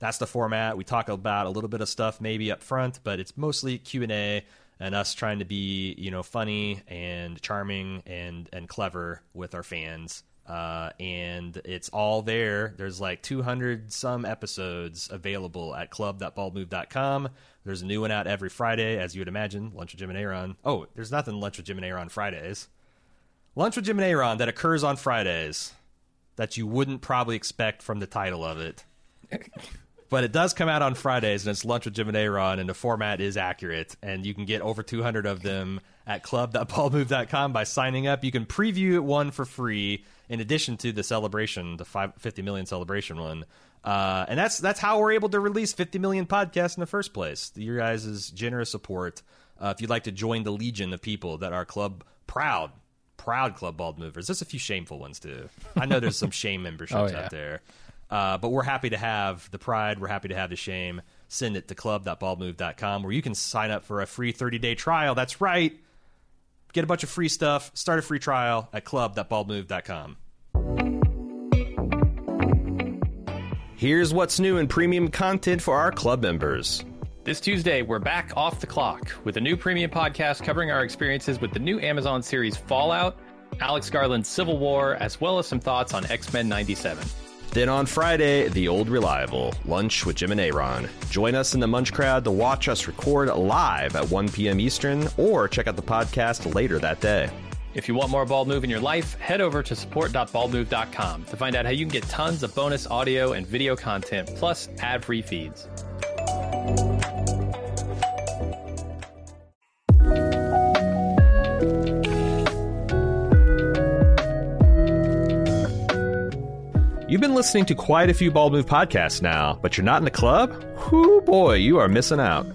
That's the format. We talk about a little bit of stuff maybe up front, but it's mostly Q and A and us trying to be, you know, funny and charming and, and clever with our fans. Uh, and it's all there. There's like two hundred some episodes available at club dot bald move dot com. There's a new one out every Friday, as you would imagine. Lunch with Jim and Aaron. Oh, there's nothing Lunch with Jim and Aaron Fridays. Lunch with Jim and Aaron that occurs on Fridays that you wouldn't probably expect from the title of it. But it does come out on Fridays, and it's Lunch with Jim and Aaron, and the format is accurate. And you can get over two hundred of them at club dot bald move dot com by signing up. You can preview one for free in addition to the celebration, the fifty million celebration one. Uh, and that's that's how we're able to release fifty million podcasts in the first place. Your guys' generous support. Uh, if you'd like to join the legion of people that are club proud, proud Club Bald Movers. There's a few shameful ones, too. I know there's some shame memberships oh, yeah. out there. Uh, but we're happy to have the pride. We're happy to have the shame. Send it to club dot bald move dot com where you can sign up for a free thirty day trial. That's right. Get a bunch of free stuff. Start a free trial at club dot bald move dot com. Here's what's new in premium content for our club members. This Tuesday, we're back off the clock with a new premium podcast covering our experiences with the new Amazon series Fallout, Alex Garland's Civil War, as well as some thoughts on X-Men ninety-seven. Then on Friday, the old reliable, Lunch with Jim and Aaron. Join us in the Munch crowd to watch us record live at one p.m. Eastern or check out the podcast later that day. If you want more Bald Move in your life, head over to support dot bald move dot com to find out how you can get tons of bonus audio and video content, plus ad-free feeds. You've been listening to quite a few Bald Move podcasts now, but you're not in the club? Whoo boy, you are missing out.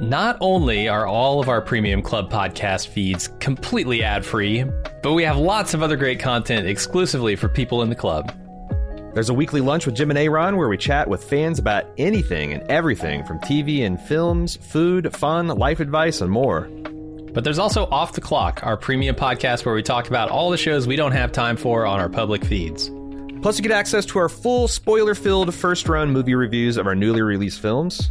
Not only are all of our premium club podcast feeds completely ad-free, but we have lots of other great content exclusively for people in the club. There's a weekly Lunch with Jim and Aaron where we chat with fans about anything and everything from T V and films, food, fun, life advice, and more. But there's also Off the Clock, our premium podcast where we talk about all the shows we don't have time for on our public feeds. Plus, you get access to our full spoiler-filled first-run movie reviews of our newly released films.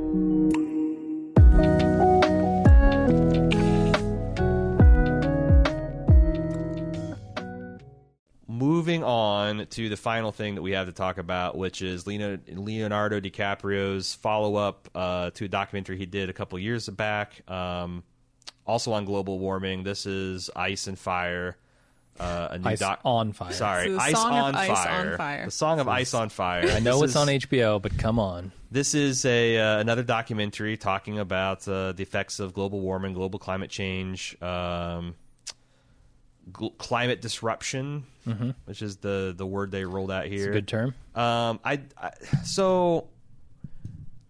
Moving on to the final thing that we have to talk about, which is Leonardo DiCaprio's follow-up uh, to a documentary he did a couple years back, um, also on global warming. This is Ice and Fire. Uh, a new Ice doc- on Fire. Sorry, so Ice, on, Ice Fire. on Fire. The Song of so Ice on Fire. I know this it's is, on H B O, but come on. This is a uh, another documentary talking about uh, the effects of global warming, global climate change, um Gl- climate disruption, mm-hmm. which is the the word they rolled out here. It's a good term. Um, I, I so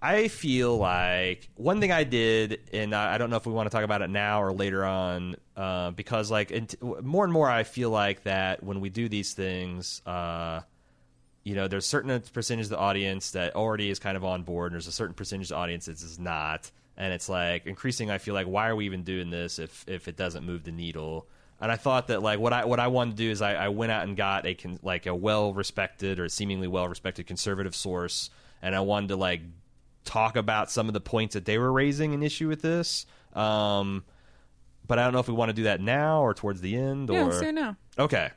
I feel like one thing I did, and I don't know if we want to talk about it now or later on, uh, because like it, more and more I feel like that when we do these things, uh, you know, there's a certain percentage of the audience that already is kind of on board, and there's a certain percentage of the audience that is not. And it's like increasing, I feel like, why are we even doing this if, if it doesn't move the needle? And I thought that like what I what I wanted to do is I, I went out and got a con, like a well-respected or seemingly well-respected conservative source, and I wanted to like talk about some of the points that they were raising an issue with this. Um, but I don't know if we want to do that now or towards the end. Yeah, or... let's do it now. Okay.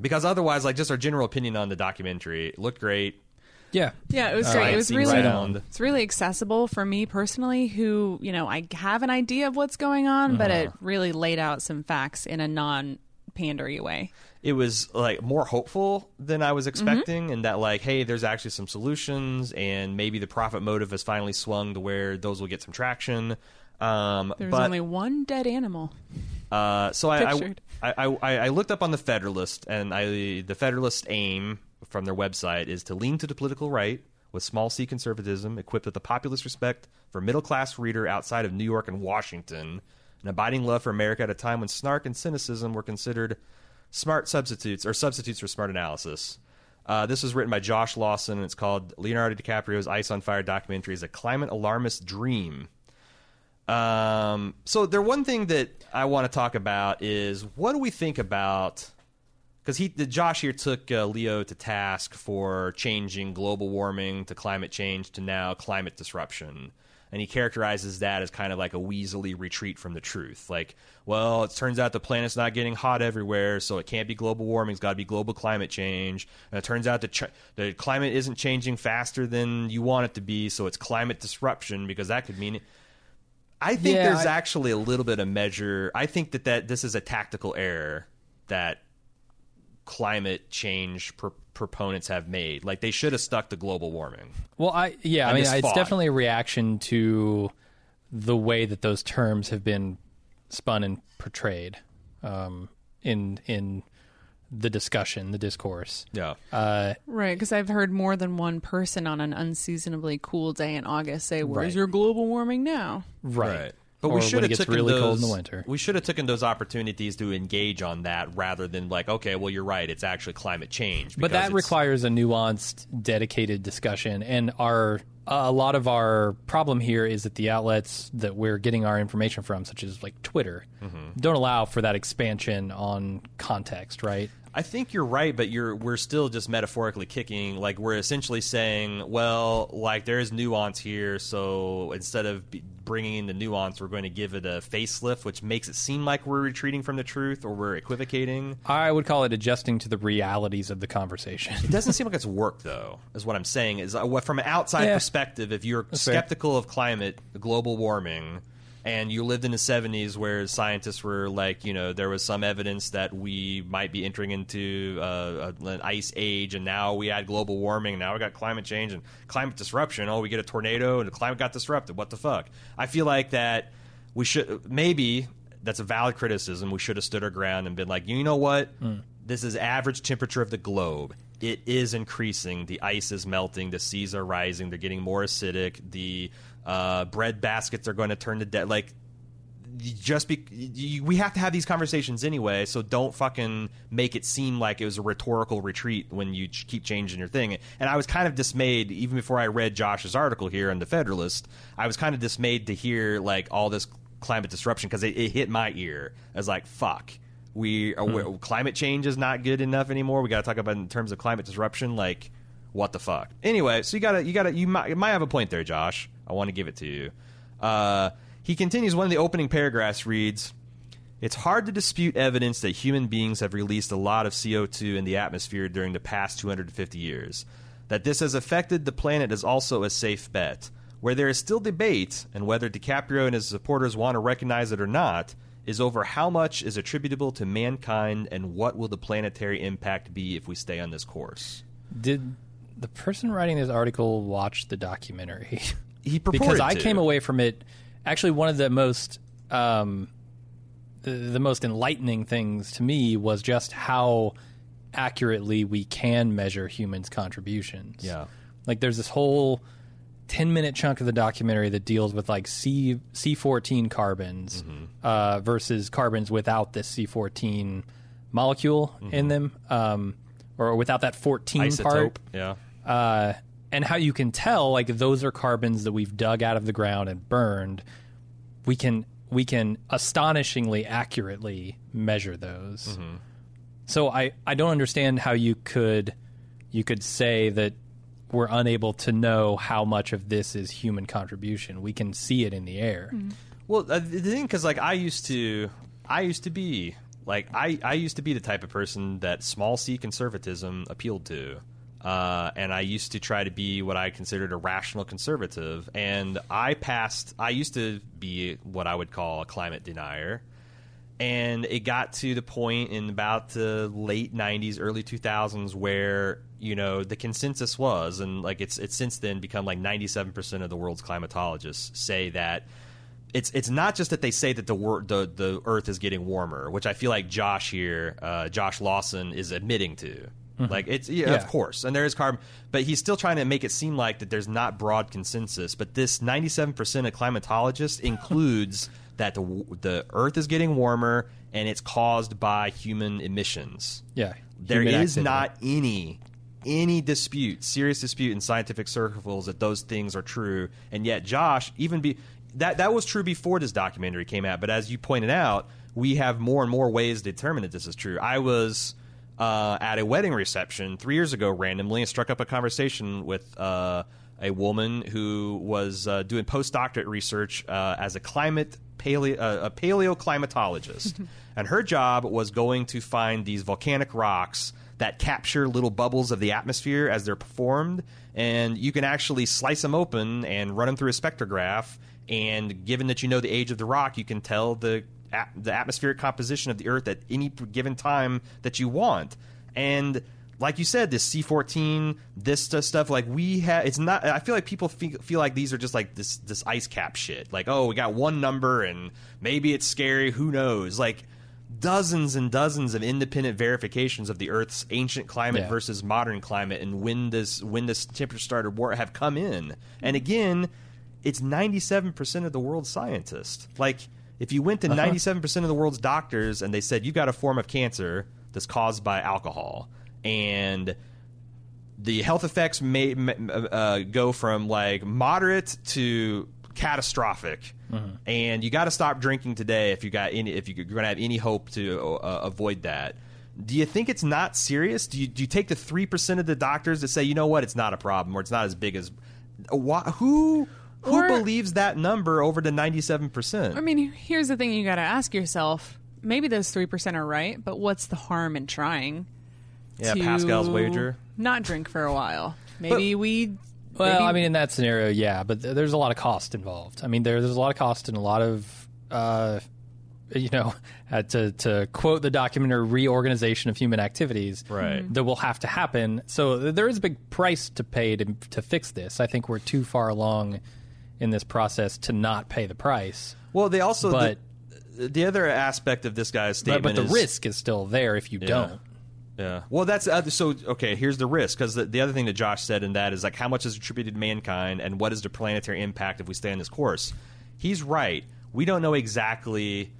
Because otherwise, like, just our general opinion on the documentary, it looked great. Yeah. Yeah, it was great. Uh, it was really, right it's really accessible for me personally, who, you know, I have an idea of what's going on, uh-huh. but it really laid out some facts in a non-pandery way. It was like more hopeful than I was expecting, mm-hmm. and that like, hey, there's actually some solutions, and maybe the profit motive has finally swung to where those will get some traction. Um, there's but, only one dead animal. Uh, so I I, I I I looked up on the Federalist, and I the Federalist aim from their website is to lean to the political right with small c conservatism, equipped with a populist respect for middle class reader outside of New York and Washington, an abiding love for America at a time when snark and cynicism were considered smart substitutes or substitutes for smart analysis. Uh, this was written by Josh Lawson, and it's called Leonardo DiCaprio's Ice on Fire documentary is a climate alarmist dream. Um, so there one thing that I want to talk about is what do we think about, because he, the Josh here took uh, Leo to task for changing global warming to climate change to now climate disruption. And he characterizes that as kind of like a weaselly retreat from the truth. Like, well, it turns out the planet's not getting hot everywhere, so it can't be global warming. It's got to be global climate change. And it turns out the, ch- the climate isn't changing faster than you want it to be, so it's climate disruption, because that could mean it. I think yeah, there's I... actually a little bit of measure. I think that, that this is a tactical error that climate change pr- proponents have made. Like, they should have stuck to global warming. Well, I yeah, I mean, it's definitely a reaction to the way that those terms have been spun and portrayed um, in in the discussion, the discourse. Yeah. Uh, right, because I've heard more than one person on an unseasonably cool day in August say, where's right. your global warming now? Right. right. But or we should have taken really those, cold in the winter. We should have taken those opportunities to engage on that rather than like, okay, well, you're right, it's actually climate change. But that requires a nuanced, dedicated discussion, and our uh, a lot of our problem here is that the outlets that we're getting our information from, such as like Twitter, mm-hmm. don't allow for that expansion on context, right? I think you're right, but you're we're still just metaphorically kicking. Like, we're essentially saying, well, like, there is nuance here, so instead of b- bringing in the nuance, we're going to give it a facelift, which makes it seem like we're retreating from the truth or we're equivocating. I would call it adjusting to the realities of the conversation. It doesn't seem like it's work, though, is what I'm saying. Is uh, from an outside yeah. perspective, if you're That's skeptical fair. Of climate, global warming, and you lived in the seventies where scientists were like, you know, there was some evidence that we might be entering into uh, an ice age, and now we had global warming, and now we got climate change and climate disruption. Oh, we get a tornado, and the climate got disrupted. What the fuck? I feel like that we should, maybe that's a valid criticism. We should have stood our ground and been like, you know what? Mm. This is average temperature of the globe. It is increasing. The ice is melting. The seas are rising. They're getting more acidic. The uh, bread baskets are going to turn to dead. Like, just be- you, we have to have these conversations anyway. So don't fucking make it seem like it was a rhetorical retreat when you ch- keep changing your thing. And I was kind of dismayed even before I read Josh's article here on the Federalist. I was kind of dismayed to hear like all this climate disruption because it, it hit my ear. I was like, fuck. We hmm. climate change is not good enough anymore. We got to talk about it in terms of climate disruption. Like, what the fuck? Anyway, so you got to you got to you might, you might have a point there, Josh. I want to give it to you. Uh, he continues. One of the opening paragraphs reads, "It's hard to dispute evidence that human beings have released a lot of C O two in the atmosphere during the past two hundred fifty years. That this has affected the planet is also a safe bet. Where there is still debate, and whether DiCaprio and his supporters want to recognize it or not, is over how much is attributable to mankind and what will the planetary impact be if we stay on this course." Did the person writing this article watch the documentary? He purported Because I to. Came away from it, actually one of the most um, the, the most enlightening things to me was just how accurately we can measure humans' contributions. Yeah. Like, there's this whole ten minute chunk of the documentary that deals with like C C fourteen carbons mm-hmm. uh, versus carbons without this C fourteen molecule mm-hmm. in them, um, or without that fourteen isotope part. Yeah. Uh, and how you can tell like those are carbons that we've dug out of the ground and burned. We can we can astonishingly accurately measure those. Mm-hmm. So I, I don't understand how you could you could say that we're unable to know how much of this is human contribution. We can see it in the air. Mm-hmm. Well, the thing, because like I used to, I used to be like I, I used to be the type of person that small C conservatism appealed to, uh, and I used to try to be what I considered a rational conservative. And I passed. I used to be what I would call a climate denier. And it got to the point in about the late nineties, early two thousands where, you know, the consensus was, and like it's it's since then become like ninety-seven percent of the world's climatologists say that it's it's not just that they say that the wor- the, the earth is getting warmer, which I feel like Josh here, uh, Josh Lawson is admitting to. Mm-hmm. Like it's yeah, yeah, of course, and there is carbon, but he's still trying to make it seem like that there's not broad consensus. But this ninety-seven percent of climatologists includes that the the Earth is getting warmer and it's caused by human emissions. Yeah, there is accident. not any any dispute, serious dispute in scientific circles that those things are true. And yet, Josh, even be that that was true before this documentary came out. But as you pointed out, we have more and more ways to determine that this is true. I was. Uh, at a wedding reception three years ago, randomly, and struck up a conversation with uh, a woman who was uh, doing postdoctorate research uh, as a climate paleo uh, a paleoclimatologist, and her job was going to find these volcanic rocks that capture little bubbles of the atmosphere as they're performed, and you can actually slice them open and run them through a spectrograph. And given that you know the age of the rock, you can tell the At the atmospheric composition of the Earth at any given time that you want. And like you said, this C fourteen, this stuff, like we have, it's not, I feel like people fe- feel like these are just like this this ice cap shit, like, oh, we got one number and maybe it's scary, who knows. Like dozens and dozens of independent verifications of the Earth's ancient climate yeah. versus modern climate, and when this when this temperature started war have come in. And again, it's ninety-seven percent of the world's scientists. Like, if you went to uh-huh. ninety-seven percent of the world's doctors and they said, you've got a form of cancer that's caused by alcohol, and the health effects may uh, go from like moderate to catastrophic, uh-huh. and you got to stop drinking today if you got any, if you're going to have any hope to uh, avoid that. Do you think it's not serious? Do you, do you take the three percent of the doctors that say, you know what, it's not a problem, or it's not as big as wh- who? Who or, believes that number over to ninety-seven percent? I mean, here's the thing you got to ask yourself. Maybe those three percent are right, but what's the harm in trying yeah, to Pascal's wager? Not drink for a while. Maybe but, we... Well, maybe... I mean, in that scenario, yeah, but th- there's a lot of cost involved. I mean, there, there's a lot of cost and a lot of, uh, you know, uh, to, to quote the documentary, reorganization of human activities right. that will have to happen. So th- there is a big price to pay to, to fix this. I think we're too far along in this process to not pay the price. Well, they also but, the, the other aspect of this guy's statement but, but the is, risk is still there if you yeah, don't. Yeah. Well, that's uh, so okay. Here's the risk, because the, the other thing that Josh said in that is like how much is attributed to mankind and what is the planetary impact if we stay on this course. He's right. We don't know exactly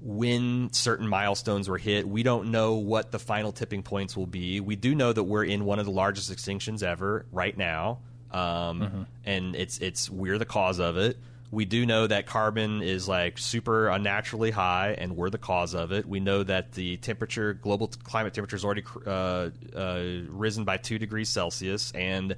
when certain milestones were hit. We don't know what the final tipping points will be. We do know that we're in one of the largest extinctions ever right now. Um, mm-hmm. and it's, it's, we're the cause of it. We do know that carbon is like super unnaturally high and we're the cause of it. We know that the temperature, global t- climate temperature has already, uh, uh, risen by two degrees Celsius. And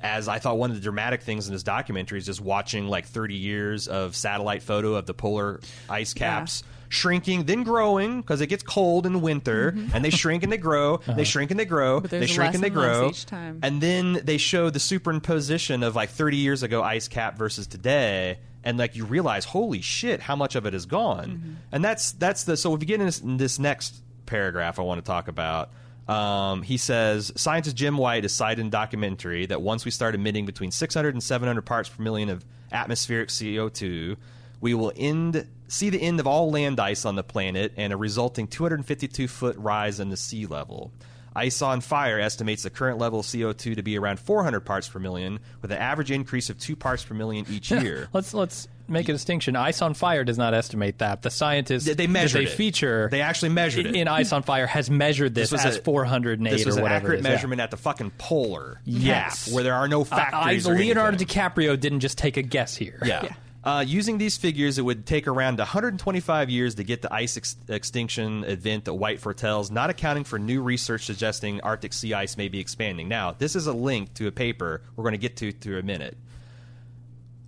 as I thought, one of the dramatic things in this documentary is just watching like thirty years of satellite photo of the polar ice caps yeah. shrinking, then growing, because it gets cold in the winter, mm-hmm. and they shrink and they grow, uh-huh. they shrink and they grow, they shrink and they grow, each time. And then they show the superimposition of like thirty years ago ice cap versus today, and like you realize, holy shit, how much of it is gone, mm-hmm. and that's that's the. So if you get in this, in this next paragraph, I want to talk about. Um, he says, scientist Jim White has cited in documentary that once we start emitting between six hundred and seven hundred parts per million of atmospheric C O two, we will end see the end of all land ice on the planet and a resulting two hundred fifty-two foot rise in the sea level. Ice on Fire estimates the current level of C O two to be around four hundred parts per million, with an average increase of two parts per million each year. let's let's make a distinction. Ice on Fire does not estimate that. The scientists they, they measured that they it. feature they actually measured in, it. in Ice on Fire has measured this, this as a, four hundred eight this was or whatever. An accurate it is. measurement yeah. at the fucking polar yes. cap, where there are no factories. Uh, I, or Leonardo anything. DiCaprio didn't just take a guess here. Yeah. yeah. Uh, using these figures, it would take around one hundred twenty-five years to get the ice ex- extinction event that White foretells, not accounting for new research suggesting Arctic sea ice may be expanding. Now, this is a link to a paper we're going to get to through a minute.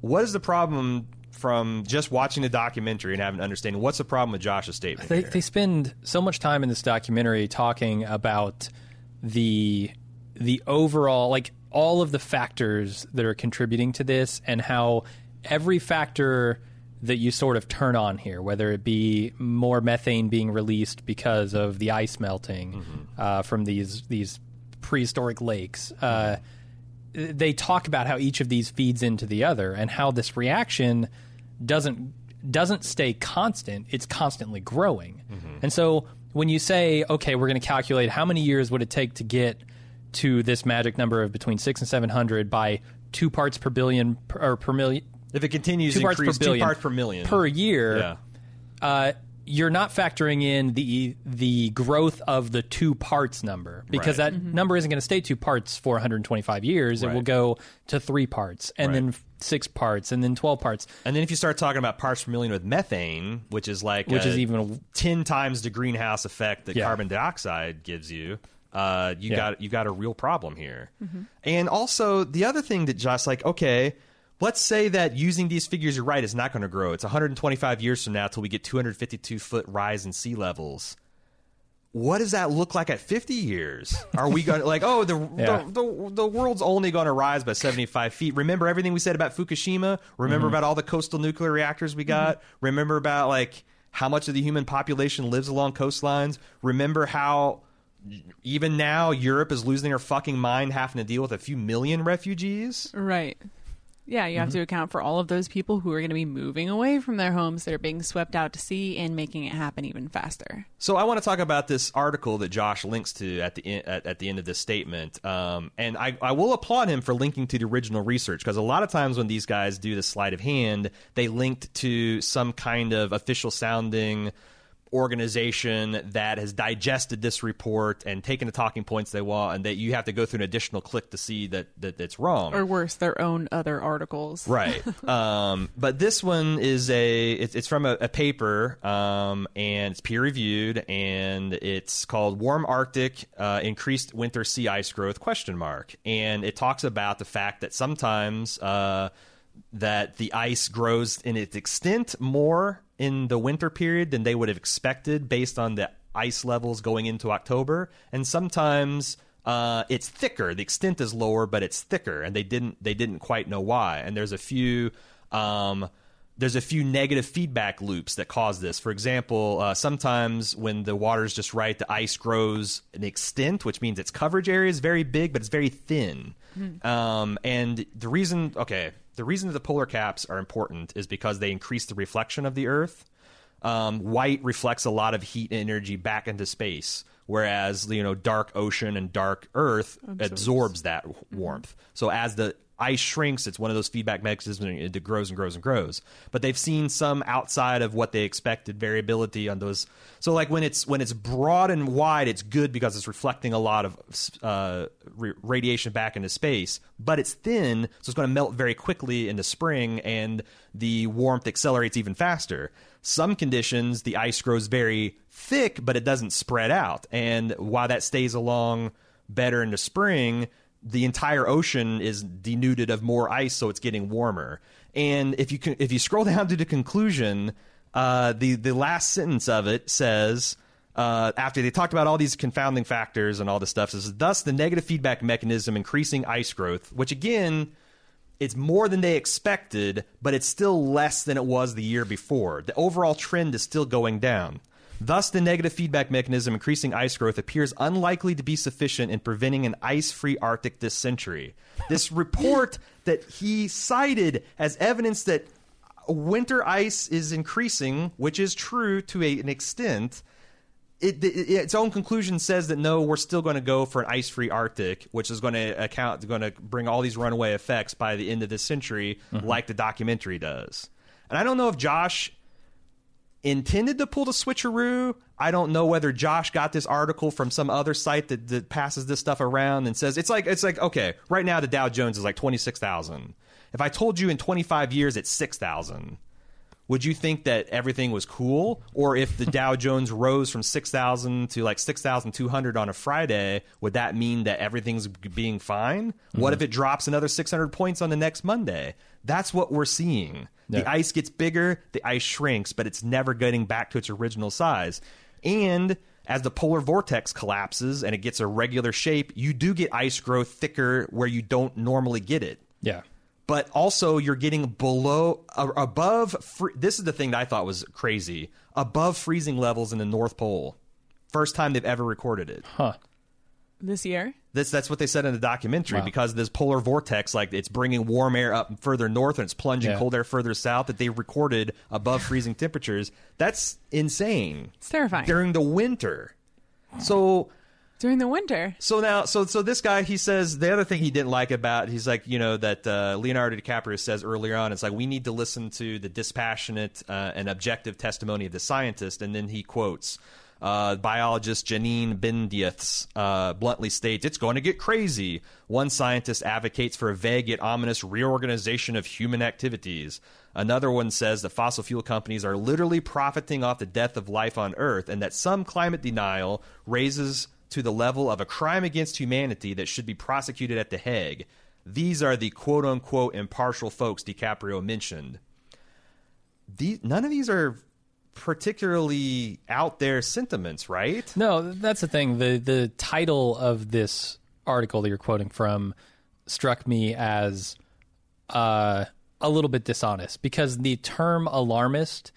What is the problem from just watching the documentary and having an understanding? What's the problem with Josh's statement? They, they spend so much time in this documentary talking about the the overall, like all of the factors that are contributing to this and how every factor that you sort of turn on here, whether it be more methane being released because of the ice melting mm-hmm. uh, from these these prehistoric lakes, uh, they talk about how each of these feeds into the other and how this reaction doesn't doesn't stay constant. It's constantly growing. Mm-hmm. And so when you say, okay, we're going to calculate how many years would it take to get to this magic number of between six and seven hundred by two parts per billion per, or per million, if it continues to increase two parts per million per year, yeah. uh, you're not factoring in the the growth of the two parts number, because right. that mm-hmm. number isn't going to stay two parts for one hundred twenty-five years. Right. It will go to three parts and right. then six parts and then twelve parts. And then if you start talking about parts per million with methane, which is like which is even ten times the greenhouse effect that yeah. carbon dioxide gives you. Uh, you yeah. got you got a real problem here. Mm-hmm. And also the other thing that Josh like, okay, let's say that using these figures, you're right, it's not going to grow. It's one hundred twenty-five years from now till we get two hundred fifty-two foot rise in sea levels. What does that look like at fifty years? Are we going to like, oh, the, yeah. the, the the world's only going to rise by seventy-five feet. Remember everything we said about Fukushima? Remember mm-hmm. about all the coastal nuclear reactors we got? Mm-hmm. Remember about like how much of the human population lives along coastlines? Remember how even now Europe is losing her fucking mind having to deal with a few million refugees? Right. Yeah, you have mm-hmm. to account for all of those people who are going to be moving away from their homes that are being swept out to sea and making it happen even faster. So I want to talk about this article that Josh links to at the en- at, at the end of this statement. Um, and I, I will applaud him for linking to the original research, because a lot of times when these guys do the sleight of hand, they linked to some kind of official sounding organization that has digested this report and taken the talking points they want, and that you have to go through an additional click to see that that it's wrong, or worse, their own other articles, right? um but this one is a it's, it's from a, a paper um and it's peer-reviewed, and it's called Warm Arctic uh Increased Winter Sea Ice Growth question mark and it talks about the fact that sometimes uh that the ice grows in its extent more in the winter period than they would have expected based on the ice levels going into October. And sometimes uh, it's thicker. The extent is lower, but it's thicker. And they didn't they didn't quite know why. And there's a few um, there's a few negative feedback loops that cause this. For example, uh, sometimes when the water's just right, the ice grows an extent, which means its coverage area is very big, but it's very thin. Mm-hmm. Um, and the reason... Okay. The reason that the polar caps are important is because they increase the reflection of the Earth. Um, white reflects a lot of heat and energy back into space, whereas, you know, dark ocean and dark Earth absorbs, absorbs that warmth. Mm-hmm. So as the ice shrinks, it's one of those feedback mechanisms. It grows and grows and grows. But they've seen some outside of what they expected variability on those. So like when it's when it's broad and wide, it's good because it's reflecting a lot of uh, re- radiation back into space. But it's thin, so it's going to melt very quickly in the spring, and the warmth accelerates even faster. Some conditions, the ice grows very thick, but it doesn't spread out. And while that stays along better in the spring, the entire ocean is denuded of more ice, so it's getting warmer. And if you can, if you scroll down to the conclusion, uh, the the last sentence of it says, uh, after they talked about all these confounding factors and all this stuff, says thus the negative feedback mechanism increasing ice growth, which again, it's more than they expected, but it's still less than it was the year before. The overall trend is still going down. Thus, the negative feedback mechanism increasing ice growth appears unlikely to be sufficient in preventing an ice-free Arctic this century. This report that he cited as evidence that winter ice is increasing, which is true to a, an extent, It, it, its own conclusion says that no, we're still going to go for an ice-free Arctic, which is going to account, going to bring all these runaway effects by the end of this century, mm-hmm. like the documentary does. And I don't know if Josh intended to pull the switcheroo. I don't know whether Josh got this article from some other site that, that passes this stuff around and says it's like it's like okay, right now the Dow Jones is like twenty-six thousand. If I told you in twenty-five years it's six thousand. Would you think that everything was cool? Or if the Dow Jones rose from six thousand to like six thousand two hundred on a Friday, would that mean that everything's being fine? Mm-hmm. What if it drops another six hundred points on the next Monday? That's what we're seeing. Yeah. The ice gets bigger, the ice shrinks, but it's never getting back to its original size. And as the polar vortex collapses and it gets a regular shape, you do get ice grow thicker where you don't normally get it. Yeah. But also, you're getting below, uh, above, fr- this is the thing that I thought was crazy, above freezing levels in the North Pole. First time they've ever recorded it. Huh. This year? This, that's what they said in the documentary, wow. because this polar vortex, like, it's bringing warm air up further north and it's plunging yeah. cold air further south, that they recorded above freezing temperatures. That's insane. It's terrifying. During the winter. So... During the winter. So now, so so this guy, he says, the other thing he didn't like about, he's like, you know, that uh, Leonardo DiCaprio says earlier on, it's like, we need to listen to the dispassionate uh, and objective testimony of the scientist. And then he quotes uh, biologist Janine Bendieth's uh, bluntly states, it's going to get crazy. One scientist advocates for a vague yet ominous reorganization of human activities. Another one says that fossil fuel companies are literally profiting off the death of life on Earth, and that some climate denial raises... to the level of a crime against humanity that should be prosecuted at The Hague. These are the quote-unquote impartial folks DiCaprio mentioned. These, none of these are particularly out there sentiments, right? No, that's the thing. The the title of this article that you're quoting from struck me as uh, a little bit dishonest, because the term alarmist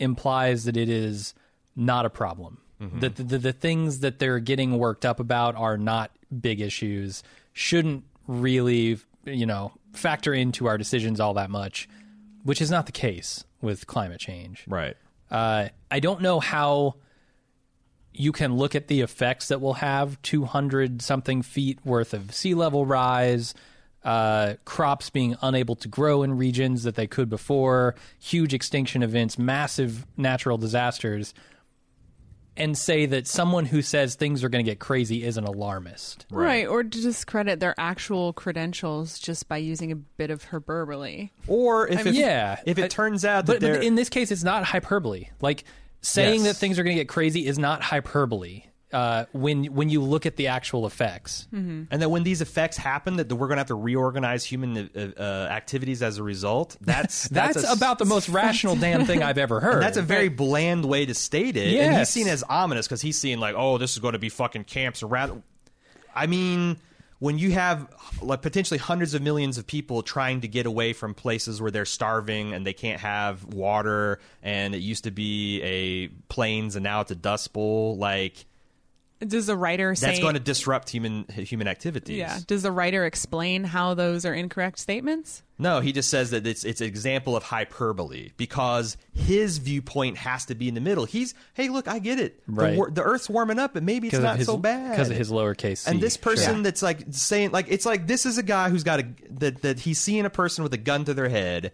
implies that it is not a problem. Mm-hmm. That the, the, the things that they're getting worked up about are not big issues, shouldn't really, you know, factor into our decisions all that much, which is not the case with climate change. Right. Uh, I don't know how you can look at the effects that we'll have, two hundred something feet worth of sea level rise, uh, crops being unable to grow in regions that they could before, huge extinction events, massive natural disasters, and say that someone who says things are going to get crazy is an alarmist. Right. Right, or to discredit their actual credentials just by using a bit of hyperbole. Or if I mean, it, yeah, if it I, turns out that but, they're... But in this case, it's not hyperbole. Like, saying yes. that things are going to get crazy is not hyperbole uh, when when you look at the actual effects. Mm-hmm. And that when these effects happen, that we're going to have to reorganize human uh, uh, activities as a result, that's... that's, that's a, about the most rational damn thing I've ever heard. And that's a very bland way to state it. Yes. And he's seen as ominous because he's seen like, oh, this is going to be fucking camps around... I mean... When you have like potentially hundreds of millions of people trying to get away from places where they're starving and they can't have water, and it used to be a plains and now it's a dust bowl, like does the writer say that's going to disrupt human human activities? Yeah. Does the writer explain how those are incorrect statements? No, he just says that it's it's an example of hyperbole because his viewpoint has to be in the middle. He's, hey, look, I get it. Right. The, the Earth's warming up, but maybe it's not his, so bad because of his lowercase c. And this person yeah. that's like saying, like, it's like this is a guy who's got a that that he's seeing a person with a gun to their head,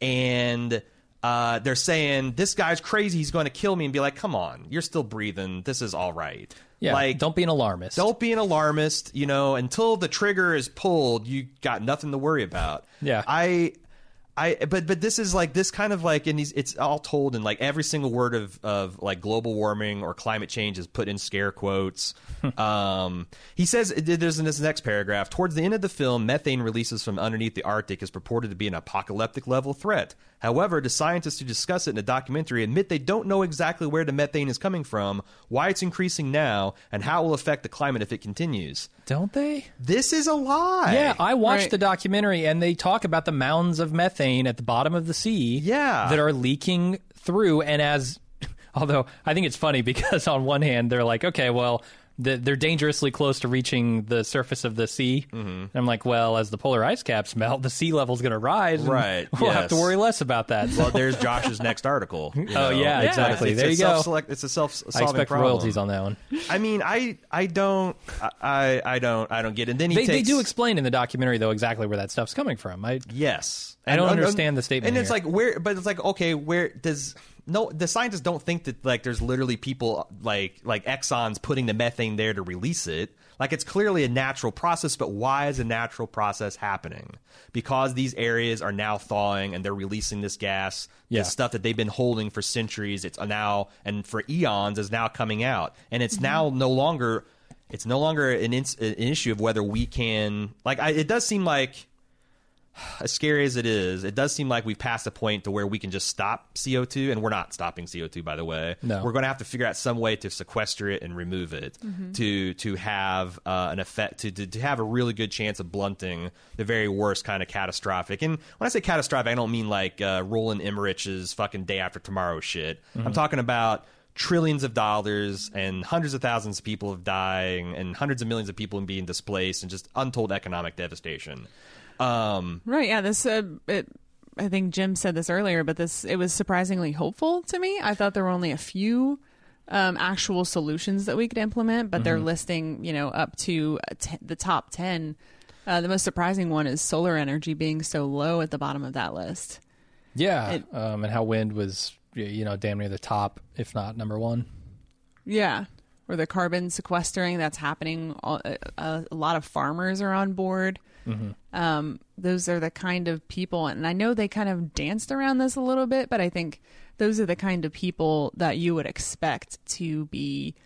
and uh, they're saying this guy's crazy. He's going to kill me, and be like, come on, you're still breathing. This is all right. Yeah, like, don't be an alarmist. Don't be an alarmist. You know, until the trigger is pulled, you got nothing to worry about. Yeah, I, I, but but this is like this kind of like in these. It's all told in like every single word of of like global warming or climate change is put in scare quotes. um, he says there's in this next paragraph. Towards the end of the film, methane releases from underneath the Arctic is purported to be an apocalyptic level threat. However, the scientists who discuss it in a documentary admit they don't know exactly where the methane is coming from, why it's increasing now, and how it will affect the climate if it continues. Don't they? This is a lie. Yeah, I watched right. the documentary, and they talk about the mounds of methane at the bottom of the sea yeah. that are leaking through. And as, although I think it's funny because on one hand, they're like, okay, well, the, they're dangerously close to reaching the surface of the sea. Mm-hmm. And I'm like, well, as the polar ice caps melt, the sea level's going to rise. Right. We'll yes. have to worry less about that. Well, there's Josh's next article. You know? Oh, yeah, yeah, exactly. It's, there it's you go. It's a self-solving problem. I expect problem. royalties on that one. I mean, I I don't I I don't I don't get it. And then he they, takes... they do explain in the documentary though exactly where that stuff's coming from. I yes, I don't and, understand and, the statement. And it's here. like where, but it's like okay, where does. No, the scientists don't think that, like, there's literally people, like, like Exxon's putting the methane there to release it. Like, it's clearly a natural process, but why is a natural process happening? Because these areas are now thawing, and they're releasing this gas, yeah. this stuff that they've been holding for centuries, it's now, and for eons, is now coming out. And it's mm-hmm. now no longer, it's no longer an, in, an issue of whether we can, like, I, it does seem like... as scary as it is, it does seem like we've passed a point to where we can just stop C O two, and we're not stopping C O two, by the way. No. We're going to have to figure out some way to sequester it and remove it mm-hmm. to to have uh, an effect, to, to to have a really good chance of blunting the very worst kind of catastrophic. And when I say catastrophic, I don't mean like uh, Roland Emmerich's fucking Day After Tomorrow shit. Mm-hmm. I'm talking about trillions of dollars and hundreds of thousands of people have dying and hundreds of millions of people being displaced and just untold economic devastation. Um, right, yeah, this uh, it, I think Jim said this earlier, but this it was surprisingly hopeful to me. I thought there were only a few um, actual solutions that we could implement, but mm-hmm. they're listing, you know, up to t- the top ten. Uh, the most surprising one is solar energy being so low at the bottom of that list. Yeah, it, um, and how wind was, you know, damn near the top, if not number one. Yeah. Or the carbon sequestering that's happening. A, a lot of farmers are on board. Mm-hmm. Um, those are the kind of people, and I know they kind of danced around this a little bit, but I think those are the kind of people that you would expect to be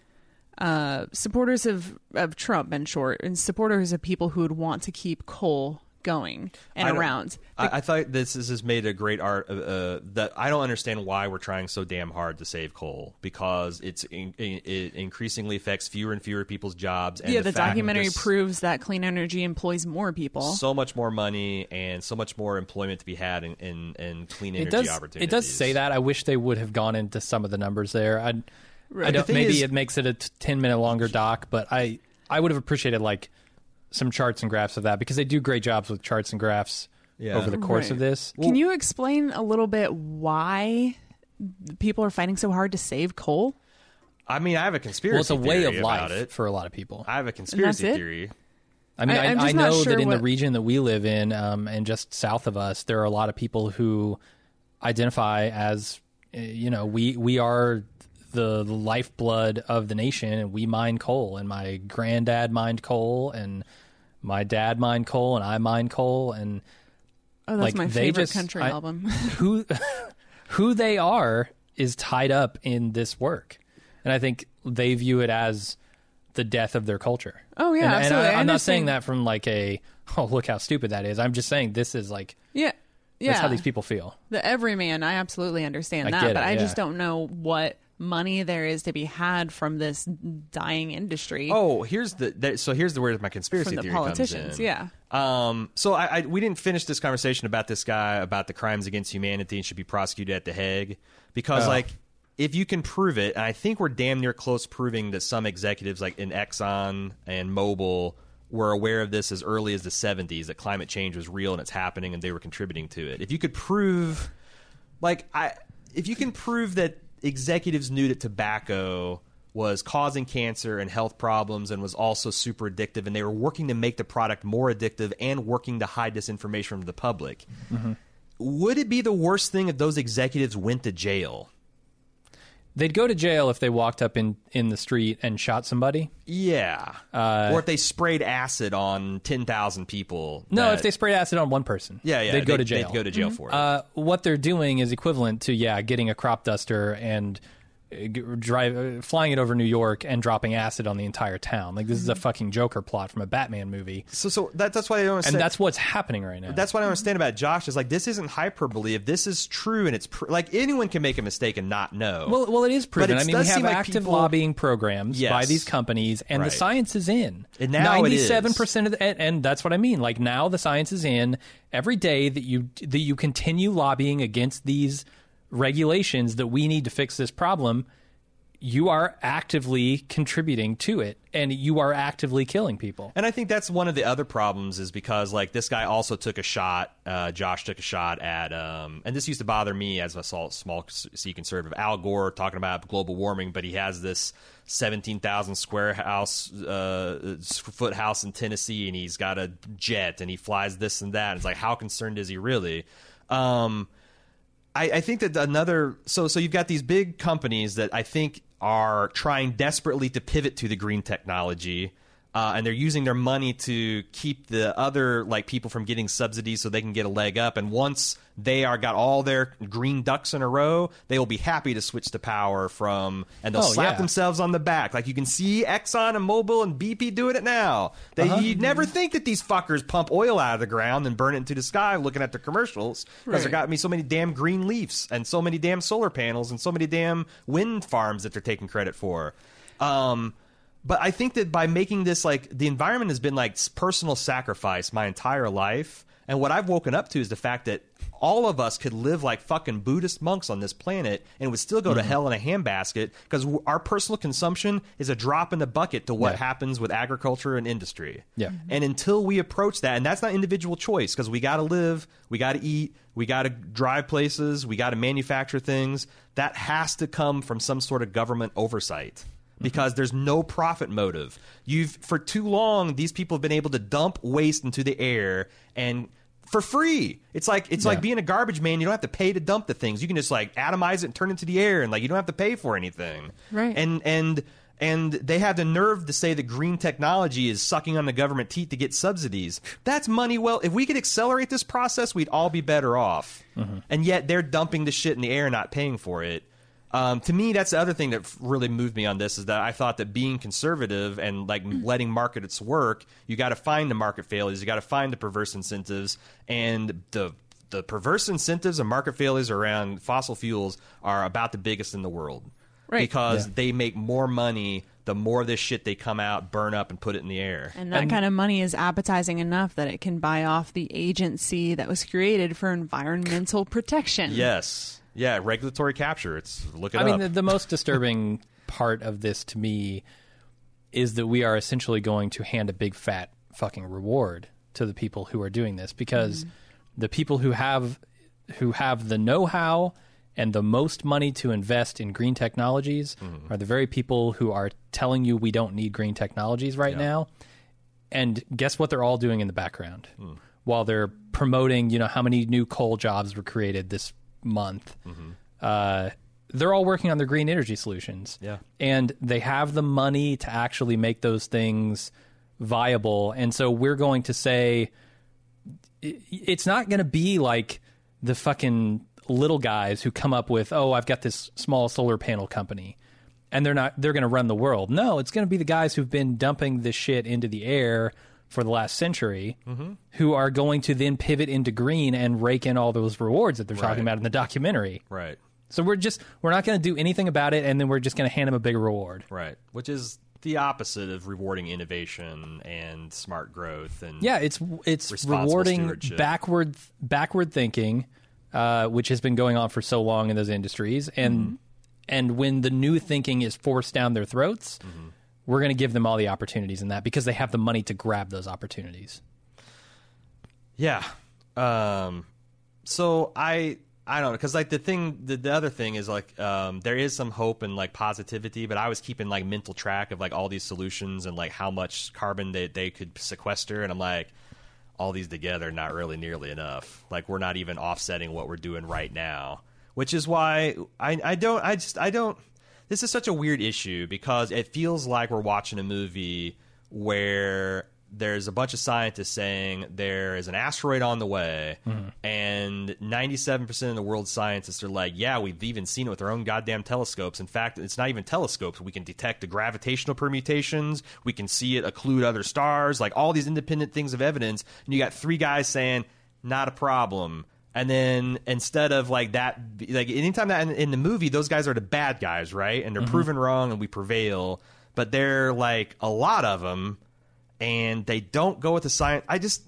uh, supporters of, of Trump, in short, and supporters of people who would want to keep coal going and I around. The- I, I thought this, this has made a great art. Uh, that I don't understand why we're trying so damn hard to save coal because it's in, in, it increasingly affects fewer and fewer people's jobs. And yeah, the, the documentary this, proves that clean energy employs more people, so much more money, and so much more employment to be had in, in, in clean energy it does, opportunities. It does say that. I wish they would have gone into some of the numbers there. I, right. I don't. The maybe is, it makes it a ten minute longer doc, but I I would have appreciated like. some charts and graphs of that because they do great jobs with charts and graphs yeah. over the course right. of this. Can you explain a little bit why people are fighting so hard to save coal? I mean, I have a conspiracy well, it's a way of life it. for a lot of people. I have a conspiracy theory. I mean, I, I, I know sure that in what... the region that we live in um, and just south of us, there are a lot of people who identify as, you know, we, we are the lifeblood of the nation, and we mine coal, and my granddad mined coal, and my dad mined coal, and I mined coal, and oh, that's like, my favorite just, country I, album. who, who they are is tied up in this work, and I think they view it as the death of their culture. Oh yeah, and, absolutely. And I, I'm not saying that from like a oh look how stupid that is. I'm just saying this is like yeah. Yeah. That's how these people feel. The everyman, I absolutely understand I that, it, but I yeah. just don't know what money there is to be had from this dying industry. Oh, here's the, the so here's the where my conspiracy the theory politicians, comes in. Yeah. Um. So I, I we didn't finish this conversation about this guy about the crimes against humanity and should be prosecuted at The Hague because oh. like if you can prove it, and I think we're damn near close proving that some executives like in Exxon and Mobil were aware of this as early as the seventies, that climate change was real and it's happening and they were contributing to it. If you could prove, like, I, if you can prove that executives knew that tobacco was causing cancer and health problems and was also super addictive, and they were working to make the product more addictive and working to hide disinformation from the public, mm-hmm. would it be the worst thing if those executives went to jail? They'd go to jail if they walked up in, in the street and shot somebody. Yeah. Uh, or if they sprayed acid on ten thousand people. That, no, if they sprayed acid on one person. Yeah, yeah. They'd, they'd go to jail. They'd go to jail mm-hmm. for it. Uh, what they're doing is equivalent to, yeah, getting a crop duster and uh, drive, uh, flying it over New York and dropping acid on the entire town. Like, this mm-hmm. is a fucking Joker plot from a Batman movie. So so that, that's why I don't understand. And that's what's happening right now. That's what I don't understand about Josh is, like, this isn't hyperbole. If this is true and it's... Pr- like, anyone can make a mistake and not know. Well, well it is proven. I mean, we have active like people... lobbying programs yes. by these companies, and right. the science is in. And now it is. ninety-seven percent of the... And, and that's what I mean. Like, now the science is in. Every day that you that you continue lobbying against these regulations that we need to fix this problem, you are actively contributing to it, and you are actively killing people. And I think that's one of the other problems, is because, like, this guy also took a shot, uh, Josh took a shot at, um, and this used to bother me as a small C conservative, Al Gore talking about global warming, but he has this seventeen thousand square house, uh, foot house in Tennessee, and he's got a jet, and he flies this and that. It's like, how concerned is he really? Um, I, I think that another, so, so you've got these big companies that I think are trying desperately to pivot to the green technology, uh, and they're using their money to keep the other, like, people from getting subsidies so they can get a leg up. And once they are got all their green ducks in a row, they will be happy to switch to power from, and they'll oh, slap yeah. themselves on the back. Like, you can see Exxon and Mobil and B P doing it now. They, uh-huh. You'd never think that these fuckers pump oil out of the ground and burn it into the sky looking at their commercials, because right. they got me so many damn green leaves and so many damn solar panels and so many damn wind farms that they're taking credit for. Um... But I think that by making this, like, the environment has been, like, personal sacrifice my entire life. And what I've woken up to is the fact that all of us could live like fucking Buddhist monks on this planet and would still go mm-hmm. to hell in a handbasket, because our personal consumption is a drop in the bucket to what yeah. happens with agriculture and industry. Yeah. And until we approach that, and that's not individual choice, because we got to live, we got to eat, we got to drive places, we got to manufacture things. That has to come from some sort of government oversight. Because there's no profit motive. You've for too long, these people have been able to dump waste into the air and for free. It's like it's yeah. like being a garbage man. You don't have to pay to dump the things. You can just, like, atomize it and turn it into the air, and, like, you don't have to pay for anything. Right. And and and they have the nerve to say that green technology is sucking on the government teat to get subsidies. That's money. Well, if we could accelerate this process, we'd all be better off. Mm-hmm. And yet they're dumping the shit in the air, not paying for it. Um, to me, that's the other thing that really moved me on this, is that I thought that being conservative and, like, letting markets work, you got to find the market failures, you got to find the perverse incentives, and the the perverse incentives and market failures around fossil fuels are about the biggest in the world, right? Because yeah. they make more money the more of this shit they come out, burn up, and put it in the air. And that and, kind of money is appetizing enough that it can buy off the agency that was created for environmental protection. Yes. Yeah, regulatory capture. It's look it I up. I mean, the, the most disturbing part of this to me is that we are essentially going to hand a big fat fucking reward to the people who are doing this, because mm-hmm. the people who have who have the know-how and the most money to invest in green technologies mm-hmm. are the very people who are telling you we don't need green technologies right yeah. now. And guess what they're all doing in the background? Mm. While they're promoting, you know, how many new coal jobs were created this month, mm-hmm. uh, they're all working on their green energy solutions. Yeah. And they have the money to actually make those things viable. And so we're going to say, it's not going to be like the fucking little guys who come up with, oh, I've got this small solar panel company, and they're not, they're going to run the world. No, it's going to be the guys who've been dumping this shit into the air for the last century, mm-hmm. who are going to then pivot into green and rake in all those rewards that they're right. talking about in the documentary. Right. So we're just, we're not going to do anything about it, and then we're just going to hand them a big reward. Right. Which is the opposite of rewarding innovation and smart growth. And yeah, it's it's rewarding backward backward thinking, uh, which has been going on for so long in those industries. And, mm-hmm. and when the new thinking is forced down their throats, mm-hmm. we're going to give them all the opportunities in that, because they have the money to grab those opportunities. Yeah. Um, so I, I don't know. Cause like the thing, the, the other thing is like, um, there is some hope and like positivity, but I was keeping like mental track of like all these solutions and like how much carbon they, they could sequester. And I'm like, all these together, not really nearly enough. Like we're not even offsetting what we're doing right now, which is why I, I don't, I just, I don't, this is such a weird issue, because it feels like we're watching a movie where there's a bunch of scientists saying there is an asteroid on the way, mm-hmm. and ninety-seven percent of the world's scientists are like, yeah, we've even seen it with our own goddamn telescopes. In fact, it's not even telescopes. We can detect the gravitational permutations. We can see it occlude other stars, like all these independent things of evidence. And you got three guys saying, not a problem. And then instead of like that, like anytime that in, in the movie, those guys are the bad guys, right? And they're mm-hmm. proven wrong and we prevail. But they're like a lot of them and they don't go with the science. I just.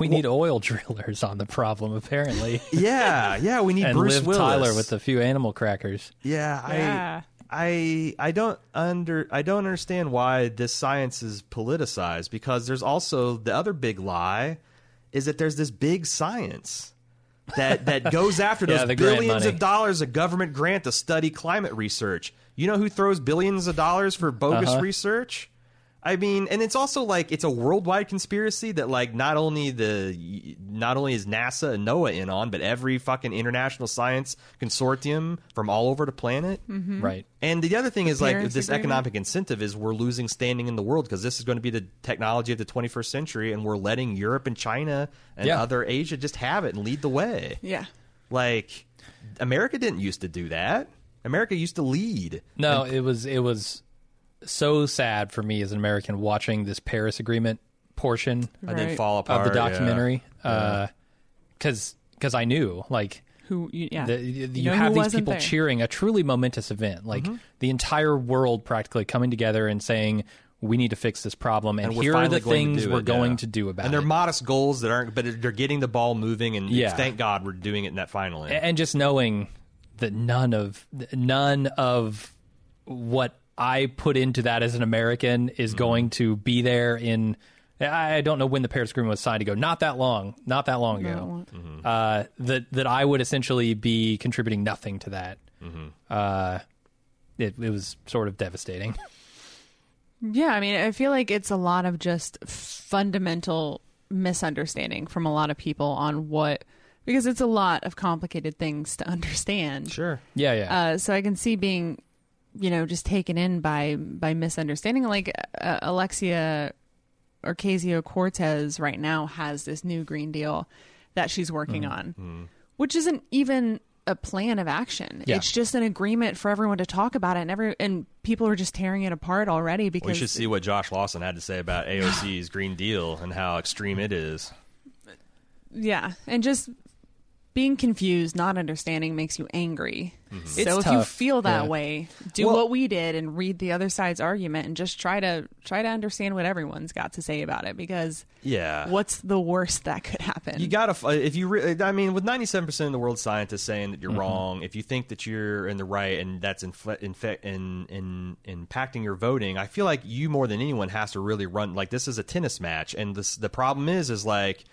We well, need oil drillers on the problem, apparently. Yeah. Yeah. We need Bruce Liv Willis. Tyler with a few animal crackers. Yeah. yeah. I. I I don't under I don't understand why this science is politicized, because there's also the other big lie is that there's this big science that that goes after yeah, those billions of dollars of government grant to study climate research. You know who throws billions of dollars for bogus uh-huh. research? I mean, and it's also like it's a worldwide conspiracy that like not only the not only is NASA and NOAA in on, but every fucking international science consortium from all over the planet. Mm-hmm. Right. And the other thing the is like this agreement. Economic incentive is we're losing standing in the world because this is going to be the technology of the twenty-first century, and we're letting Europe and China and yeah. other Asia just have it and lead the way. Yeah. Like America didn't used to do that. America used to lead. No, and- it was it was. so sad for me as an American watching this Paris Agreement portion right. and then fall apart, of the documentary because yeah. uh, because I knew like who you, yeah. the, you, you know have these people there. Cheering a truly momentous event like mm-hmm. the entire world practically coming together and saying we need to fix this problem and, and here are the things we're it, going yeah. to do about it. And they're it. modest goals that aren't, but they're getting the ball moving and yeah. thank God we're doing it that finally. And just knowing that none of none of what I put into that as an American is mm-hmm. going to be there in, I don't know when the Paris Agreement was signed ago, not that long, not that long ago, no. mm-hmm. uh, that, that I would essentially be contributing nothing to that. Mm-hmm. Uh, it, it was sort of devastating. Yeah. I mean, I feel like it's a lot of just fundamental misunderstanding from a lot of people on what, because it's a lot of complicated things to understand. Sure. Yeah. Yeah. Uh, so I can see being, you know, just taken in by by misunderstanding. Like uh, Alexia Ocasio-Cortez right now has this new Green Deal that she's working mm, on, mm. which isn't even a plan of action. Yeah. It's just an agreement for everyone to talk about it, and every and people are just tearing it apart already. Because we should see what Josh Lawson had to say about A O C's Green Deal and how extreme it is. Yeah, and just being confused, not understanding makes you angry. Mm-hmm. So it's if tough. you feel that yeah. way, do well, what we did and read the other side's argument and just try to try to understand what everyone's got to say about it, because yeah. what's the worst that could happen? You got to, if you, re- I mean, with ninety-seven percent of the world's scientists saying that you're mm-hmm. wrong, if you think that you're in the right and that's infle- infe- in, in, in impacting your voting, I feel like you more than anyone has to really run, like this is a tennis match. And this, the problem is, is like,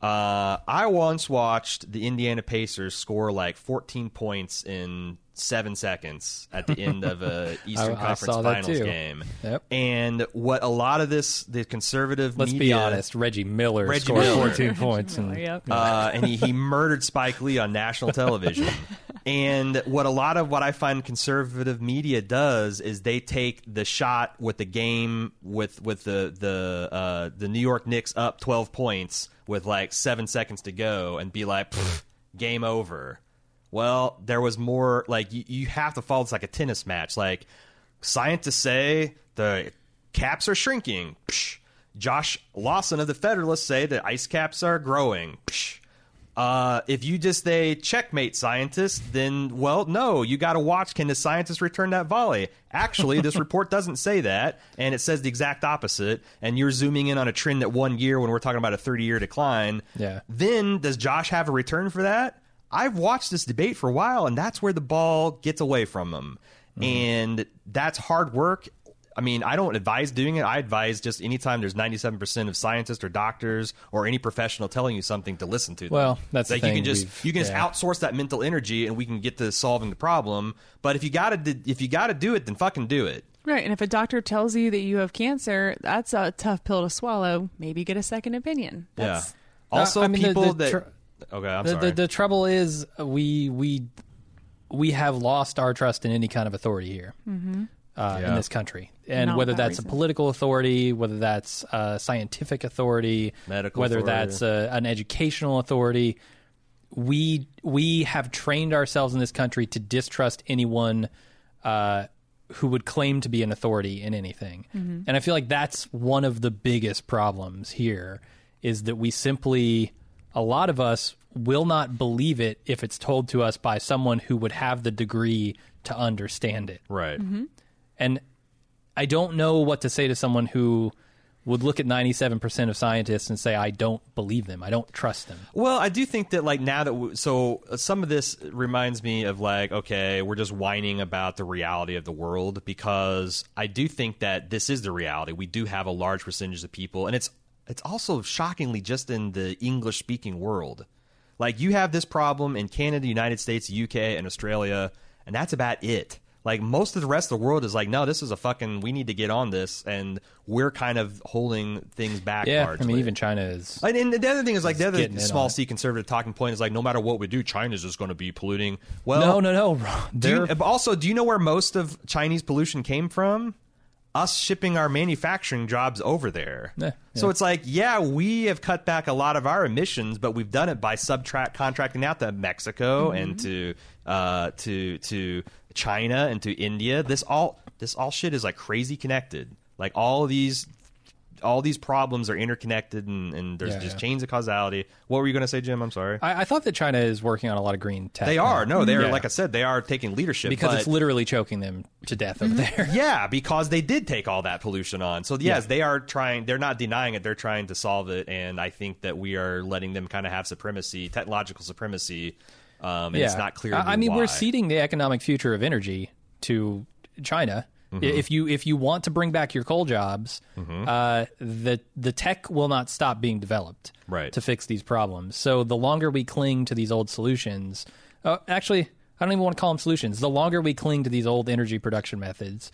Uh, I once watched the Indiana Pacers score like fourteen points in seven seconds at the end of a Eastern I, Conference I Finals game. Yep. And what a lot of this, the conservative Let's media... Let's be honest, Reggie Miller Reggie scored Miller. fourteen points. Miller, and, yep. uh, and he, he murdered Spike Lee on national television. And what a lot of what I find conservative media does is they take the shot with the game with, with the, the, uh, the New York Knicks up twelve points with like seven seconds to go and be like, game over. Well, there was more, like, you, you have to follow, it's like a tennis match. Like, scientists say the caps are shrinking. Psh. Josh Lawson of the Federalists say that ice caps are growing. Psh. Uh, if you just say checkmate scientists, then, well, no, you got to watch. Can the scientists return that volley? Actually, this report doesn't say that, and it says the exact opposite, and you're zooming in on a trend that one year when we're talking about a thirty-year decline. Yeah. Then does Josh have a return for that? I've watched this debate for a while, and that's where the ball gets away from them. Mm. And that's hard work. I mean, I don't advise doing it. I advise just anytime there's ninety-seven percent of scientists or doctors or any professional telling you something to listen to them. Well, that's like the thing. You can just you can yeah. just outsource that mental energy, and we can get to solving the problem. But if you got to if you got to do it, then fucking do it. Right, and if a doctor tells you that you have cancer, that's a tough pill to swallow. Maybe get a second opinion. That's, yeah. Also, I mean, people the, the that tr- okay, I'm the, sorry. The, the trouble is we we we have lost our trust in any kind of authority here. Mm-hmm. Uh, yeah. in this country, and Not whether that's reason. a political authority, whether that's a scientific authority, medical, whether authority. that's a, an educational authority, we we have trained ourselves in this country to distrust anyone uh, who would claim to be an authority in anything. Mm-hmm. And I feel like that's one of the biggest problems here is that we simply, a lot of us will not believe it if it's told to us by someone who would have the degree to understand it. Right. Mm-hmm. And I don't know what to say to someone who would look at ninety-seven percent of scientists and say, I don't believe them. I don't trust them. Well, I do think that, like, now that... W- so some of this reminds me of, like, okay, we're just whining about the reality of the world, because I do think that this is the reality. We do have a large percentage of people, and it's it's also shockingly just in the English-speaking world. Like, you have this problem in Canada, United States, U K, and Australia, and that's about it. Like, most of the rest of the world is like, no, this is a fucking, we need to get on this, and we're kind of holding things back yeah, largely. I mean, even China is... And, and the other thing is, like, the other small C conservative talking point is, like, no matter what we do, China's just going to be polluting. Well, no, no, no. Do you, also, do you know where most of Chinese pollution came from? Us shipping our manufacturing jobs over there. Yeah, yeah. So it's like, yeah, we have cut back a lot of our emissions, but we've done it by subcontracting out to Mexico mm-hmm. and to uh, to to... China and to India. This all this all shit is like crazy connected. Like all these all these problems are interconnected, and, and there's yeah, just yeah. chains of causality. What were you going to say, Jim? I'm sorry. I, I thought that China is working on a lot of green tech. They are. No, they're yeah. like I said, they are taking leadership because but, it's literally choking them to death over there. Yeah, because they did take all that pollution on. So yes, yeah. they are trying. They're not denying it. They're trying to solve it, and I think that we are letting them kind of have supremacy, technological supremacy. Um, and yeah. it's not clear. I mean, why. We're ceding the economic future of energy to China. Mm-hmm. If you if you want to bring back your coal jobs, mm-hmm. uh, the the tech will not stop being developed right. to fix these problems. So the longer we cling to these old solutions, uh, actually, I don't even want to call them solutions. The longer we cling to these old energy production methods,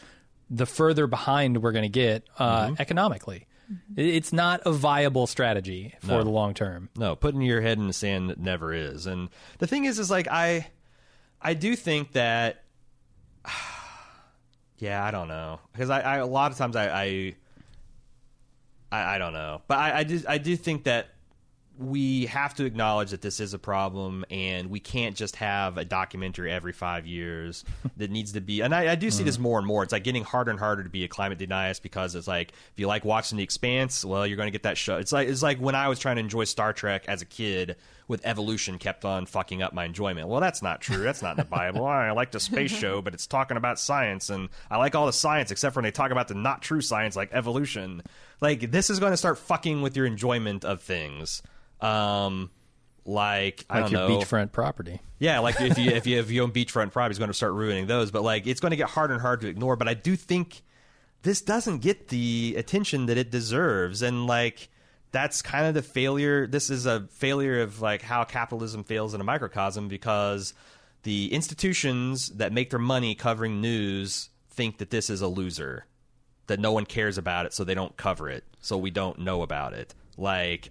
the further behind we're going to get uh, mm-hmm. economically. It's not a viable strategy for no. the long term. No, putting your head in the sand never is. And the thing is, is like I, I do think that, yeah, I don't know, because I, I a lot of times I, I, I don't know, but I, I do, I do think that we have to acknowledge that this is a problem, and we can't just have a documentary every five years that needs to be. And I, I do see mm. this more and more. It's like getting harder and harder to be a climate denialist, because it's like, if you like watching The Expanse, well, you're going to get that show. It's like, it's like when I was trying to enjoy Star Trek as a kid, with evolution kept on fucking up my enjoyment. Well, that's not true. That's not in the Bible. I like the space show, but it's talking about science, and I like all the science except for when they talk about the not true science, like evolution. Like, this is going to start fucking with your enjoyment of things. Um, like, I like don't your know. Beachfront property. Yeah, like if you if you have your own beachfront property, it's going to start ruining those. But like, it's going to get harder and harder to ignore. But I do think this doesn't get the attention that it deserves, and like. That's kind of the failure. This is a failure of like how capitalism fails in a microcosm, because the institutions that make their money covering news think that this is a loser, that no one cares about it, so they don't cover it, so we don't know about it. Like,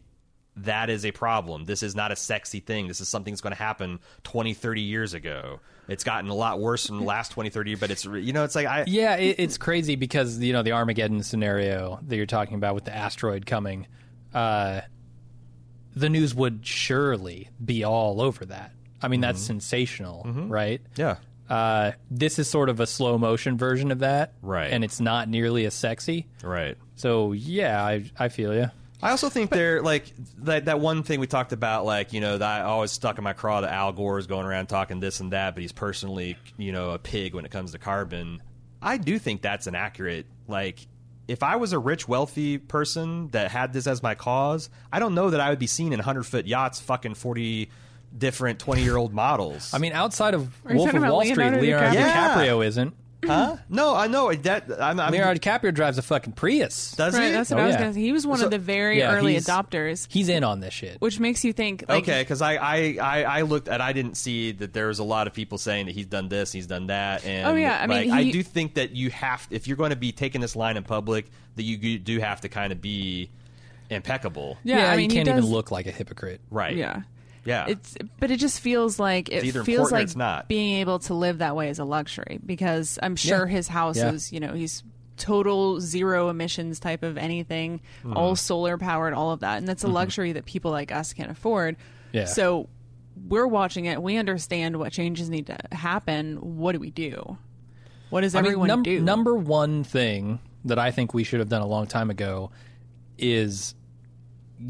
that is a problem. This is not a sexy thing. This is something that's going to happen twenty, thirty years ago. It's gotten a lot worse in the last twenty, thirty years, but it's, you know, it's like I... Yeah, it, it's crazy because, you know, the Armageddon scenario that you're talking about with the asteroid coming... Uh, the news would surely be all over that. I mean, mm-hmm. that's sensational, mm-hmm. right? Yeah. Uh, this is sort of a slow motion version of that. Right. And it's not nearly as sexy. Right. So, yeah, I I feel you. I also think but, they're, like, that, that one thing we talked about, like, you know, that I always stuck in my craw that Al Gore is going around talking this and that, but he's personally, you know, a pig when it comes to carbon. I do think that's an accurate, like... If I was a rich, wealthy person that had this as my cause, I don't know that I would be seen in one hundred foot yachts fucking forty different twenty-year-old models. I mean, outside of Wolf of Wall Street, Leonardo, Leonardo DiCaprio, DiCaprio yeah. isn't. Huh? No, I know that. I'm, I'm, Leonardo DiCaprio drives a fucking Prius. Does right, he? That's what oh, I was yeah. going to say. He was one so, of the very yeah, early he's, adopters. He's in on this shit, which makes you think. Like, okay, because I, I, I, I looked and I didn't see that there was a lot of people saying that he's done this, he's done that, and oh yeah, I like, mean, he, I do think that you have, if you're going to be taking this line in public, that you, you do have to kind of be impeccable. Yeah, yeah I mean, you can't he does, even look like a hypocrite, right? Yeah. Yeah, it's but it just feels like it feels like not. Being able to live that way is a luxury, because I'm sure yeah. his house yeah. is, you know, he's total zero emissions type of anything, mm. all solar powered, all of that, and that's a luxury mm-hmm. that people like us can't afford. Yeah. So we're watching it. We understand what changes need to happen. What do we do? What does everyone I mean, num- do? Number one thing that I think we should have done a long time ago is.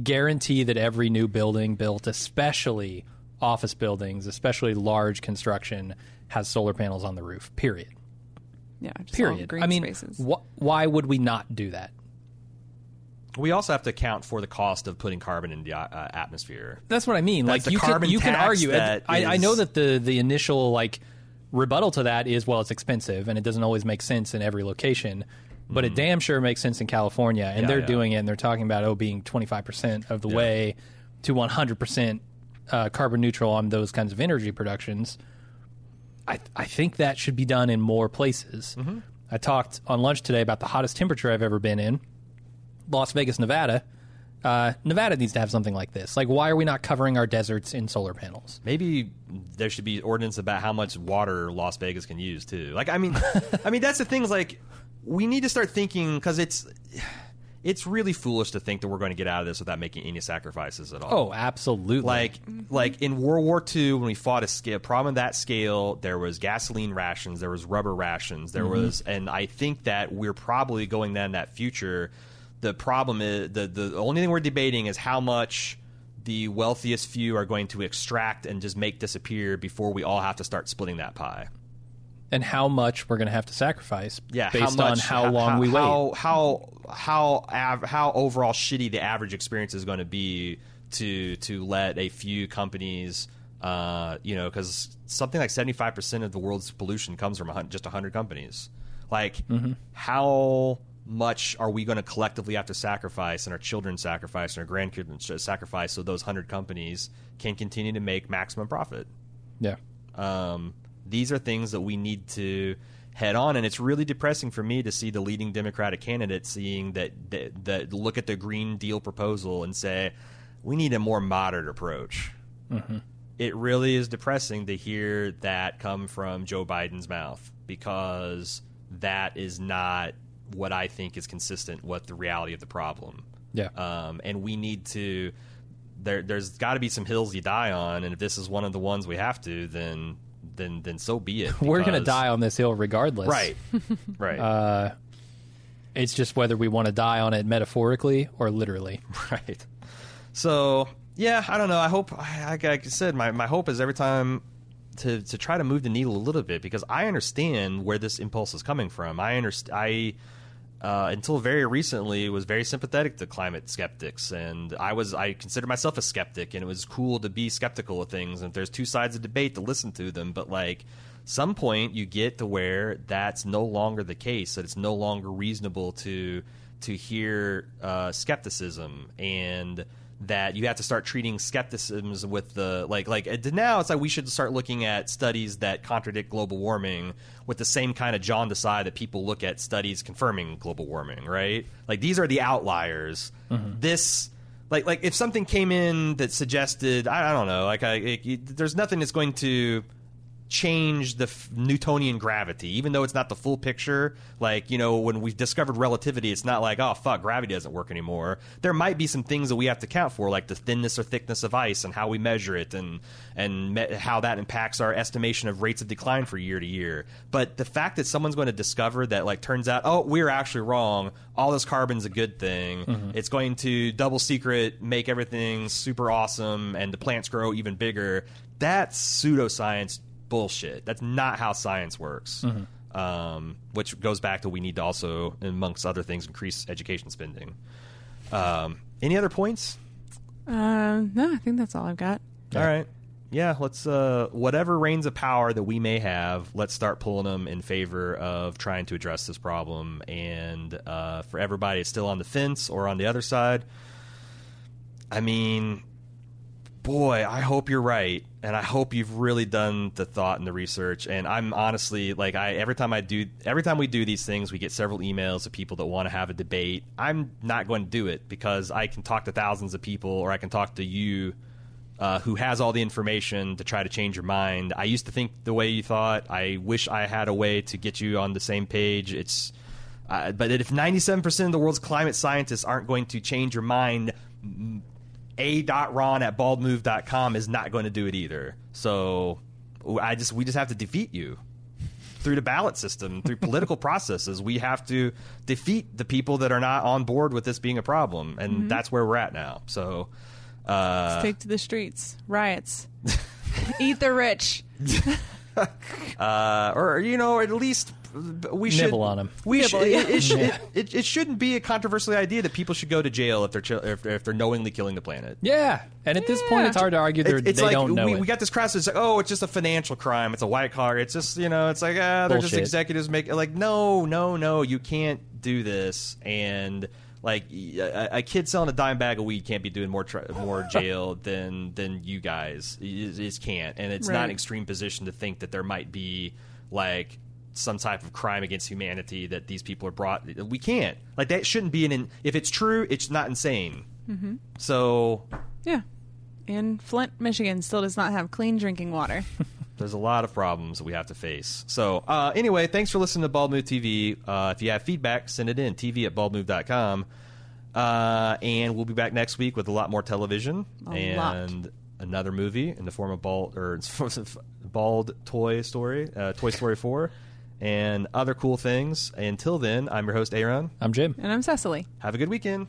Guarantee that every new building built, especially office buildings, especially large construction, has solar panels on the roof, period. Yeah, just period. All green I mean, wh- why would we not do that? We also have to account for the cost of putting carbon in the uh, atmosphere. That's what I mean. That's like you can, you can argue. I, I, I know that the the initial like rebuttal to that is, well, it's expensive and it doesn't always make sense in every location, but mm-hmm. it damn sure makes sense in California, and yeah, they're yeah. doing it, and they're talking about oh being twenty-five percent of the yeah. way to one hundred percent uh, carbon neutral on those kinds of energy productions. I I think that should be done in more places. Mm-hmm. I talked on lunch today about the hottest temperature I've ever been in. Las Vegas, Nevada. Uh, Nevada needs to have something like this. Like, why are we not covering our deserts in solar panels? Maybe there should be ordinance about how much water Las Vegas can use too. Like, I mean, I mean that's the thing. Like, we need to start thinking, because it's it's really foolish to think that we're going to get out of this without making any sacrifices at all. Oh, absolutely. Like, like in World War Two, when we fought a scale, problem that scale, there was gasoline rations, there was rubber rations, there mm-hmm. was, and I think that we're probably going then that future. The problem is the, the only thing we're debating is how much the wealthiest few are going to extract and just make disappear before we all have to start splitting that pie. And how much we're going to have to sacrifice yeah, based how much, on how, how long how, we wait. How how how, av- how overall shitty the average experience is going to be to to let a few companies, uh, you know, because something like seventy-five percent of the world's pollution comes from one hundred, just one hundred companies. Like, mm-hmm. how... much are we going to collectively have to sacrifice, and our children sacrifice, and our grandchildren sacrifice, so those one hundred companies can continue to make maximum profit? Yeah. Um, these are things that we need to head on, and it's really depressing for me to see the leading Democratic candidate seeing that, that, that look at the Green Deal proposal and say, we need a more moderate approach. Mm-hmm. It really is depressing to hear that come from Joe Biden's mouth, because that is not what I think is consistent with the reality of the problem. Yeah. Um, and we need to, there, there's got to be some hills you die on. And if this is one of the ones we have to, then, then, then so be it. Because, we're going to die on this hill regardless. Right. Right. Uh, it's just whether we want to die on it metaphorically or literally. Right. So yeah, I don't know. I hope, like I said, my, my hope is every time to, to try to move the needle a little bit, because I understand where this impulse is coming from. I understand. I, Uh, until very recently, was very sympathetic to climate skeptics, and I was I consider myself a skeptic, and it was cool to be skeptical of things. And if there's two sides of debate, to listen to them. But like, some point you get to where that's no longer the case. That it's no longer reasonable to to hear uh, skepticism, and that you have to start treating skepticism with the like like now it's like we should start looking at studies that contradict global warming with the same kind of jaundiced eye that people look at studies confirming global warming, right? Like, these are the outliers. Mm-hmm. This, like, like if something came in that suggested, I, I don't know, like, I, it, it, there's nothing that's going to change the f- Newtonian gravity, even though it's not the full picture. Like, you know, when we've discovered relativity, it's not like, oh, fuck, gravity doesn't work anymore. There might be some things that we have to count for, like the thinness or thickness of ice and how we measure it, and and me- how that impacts our estimation of rates of decline for year to year. But the fact that someone's going to discover that, like, turns out, oh, we're actually wrong. All this carbon's a good thing. Mm-hmm. It's going to double secret, make everything super awesome, and the plants grow even bigger. That's pseudoscience bullshit. That's not how science works. Mm-hmm. Um, which goes back to, we need to also, amongst other things, increase education spending. Um, any other points? Uh, no, I think that's all I've got. All yeah. right. Yeah, let's, uh, whatever reins of power that we may have, let's start pulling them in favor of trying to address this problem. And uh, for everybody that's still on the fence or on the other side, I mean, boy, I hope you're right. And I hope you've really done the thought and the research. And I'm honestly, like, I every time I do, every time we do these things, we get several emails of people that want to have a debate. I'm not going to do it, because I can talk to thousands of people, or I can talk to you, uh, who has all the information to try to change your mind. I used to think the way you thought. I wish I had a way to get you on the same page. It's, uh, but if ninety-seven percent of the world's climate scientists aren't going to change your mind, a dot ron at bald move dot com is not going to do it either. So I just we just have to defeat you through the ballot system, through political processes. We have to defeat the people that are not on board with this being a problem, and mm-hmm. that's where we're at now. So uh let's take to the streets, riots, eat the rich, uh or you know, at least we should nibble on them. We should. It, it, should yeah. it, it, it shouldn't be a controversial idea that people should go to jail if they're ch- if, if they're knowingly killing the planet. Yeah, and at yeah. this point, it's hard to argue it, they like, don't know. We, it. we got this cross. It's like, oh, it's just a financial crime. It's a white collar. It's just you know, it's like ah, they're Bullshit. just executives making like no, no, no. You can't do this. And like a, a kid selling a dime bag of weed can't be doing more tri- more jail than than you guys. It, it can't. And it's right. not an extreme position to think that there might be like some type of crime against humanity that these people are brought. We can't like that shouldn't be an. In, if it's true, it's not insane. Mm-hmm. So yeah, and Flint, Michigan still does not have clean drinking water. There's a lot of problems that we have to face. So uh, anyway, thanks for listening to Bald Move T V. Uh, if you have feedback, send it in T V at bald move dot com. Uh, and we'll be back next week with a lot more television a and lot. another movie in the form of bald or bald Toy Story, uh, Toy Story four. And other cool things. Until then, I'm your host, Aaron. I'm Jim. And I'm Cecily. Have a good weekend.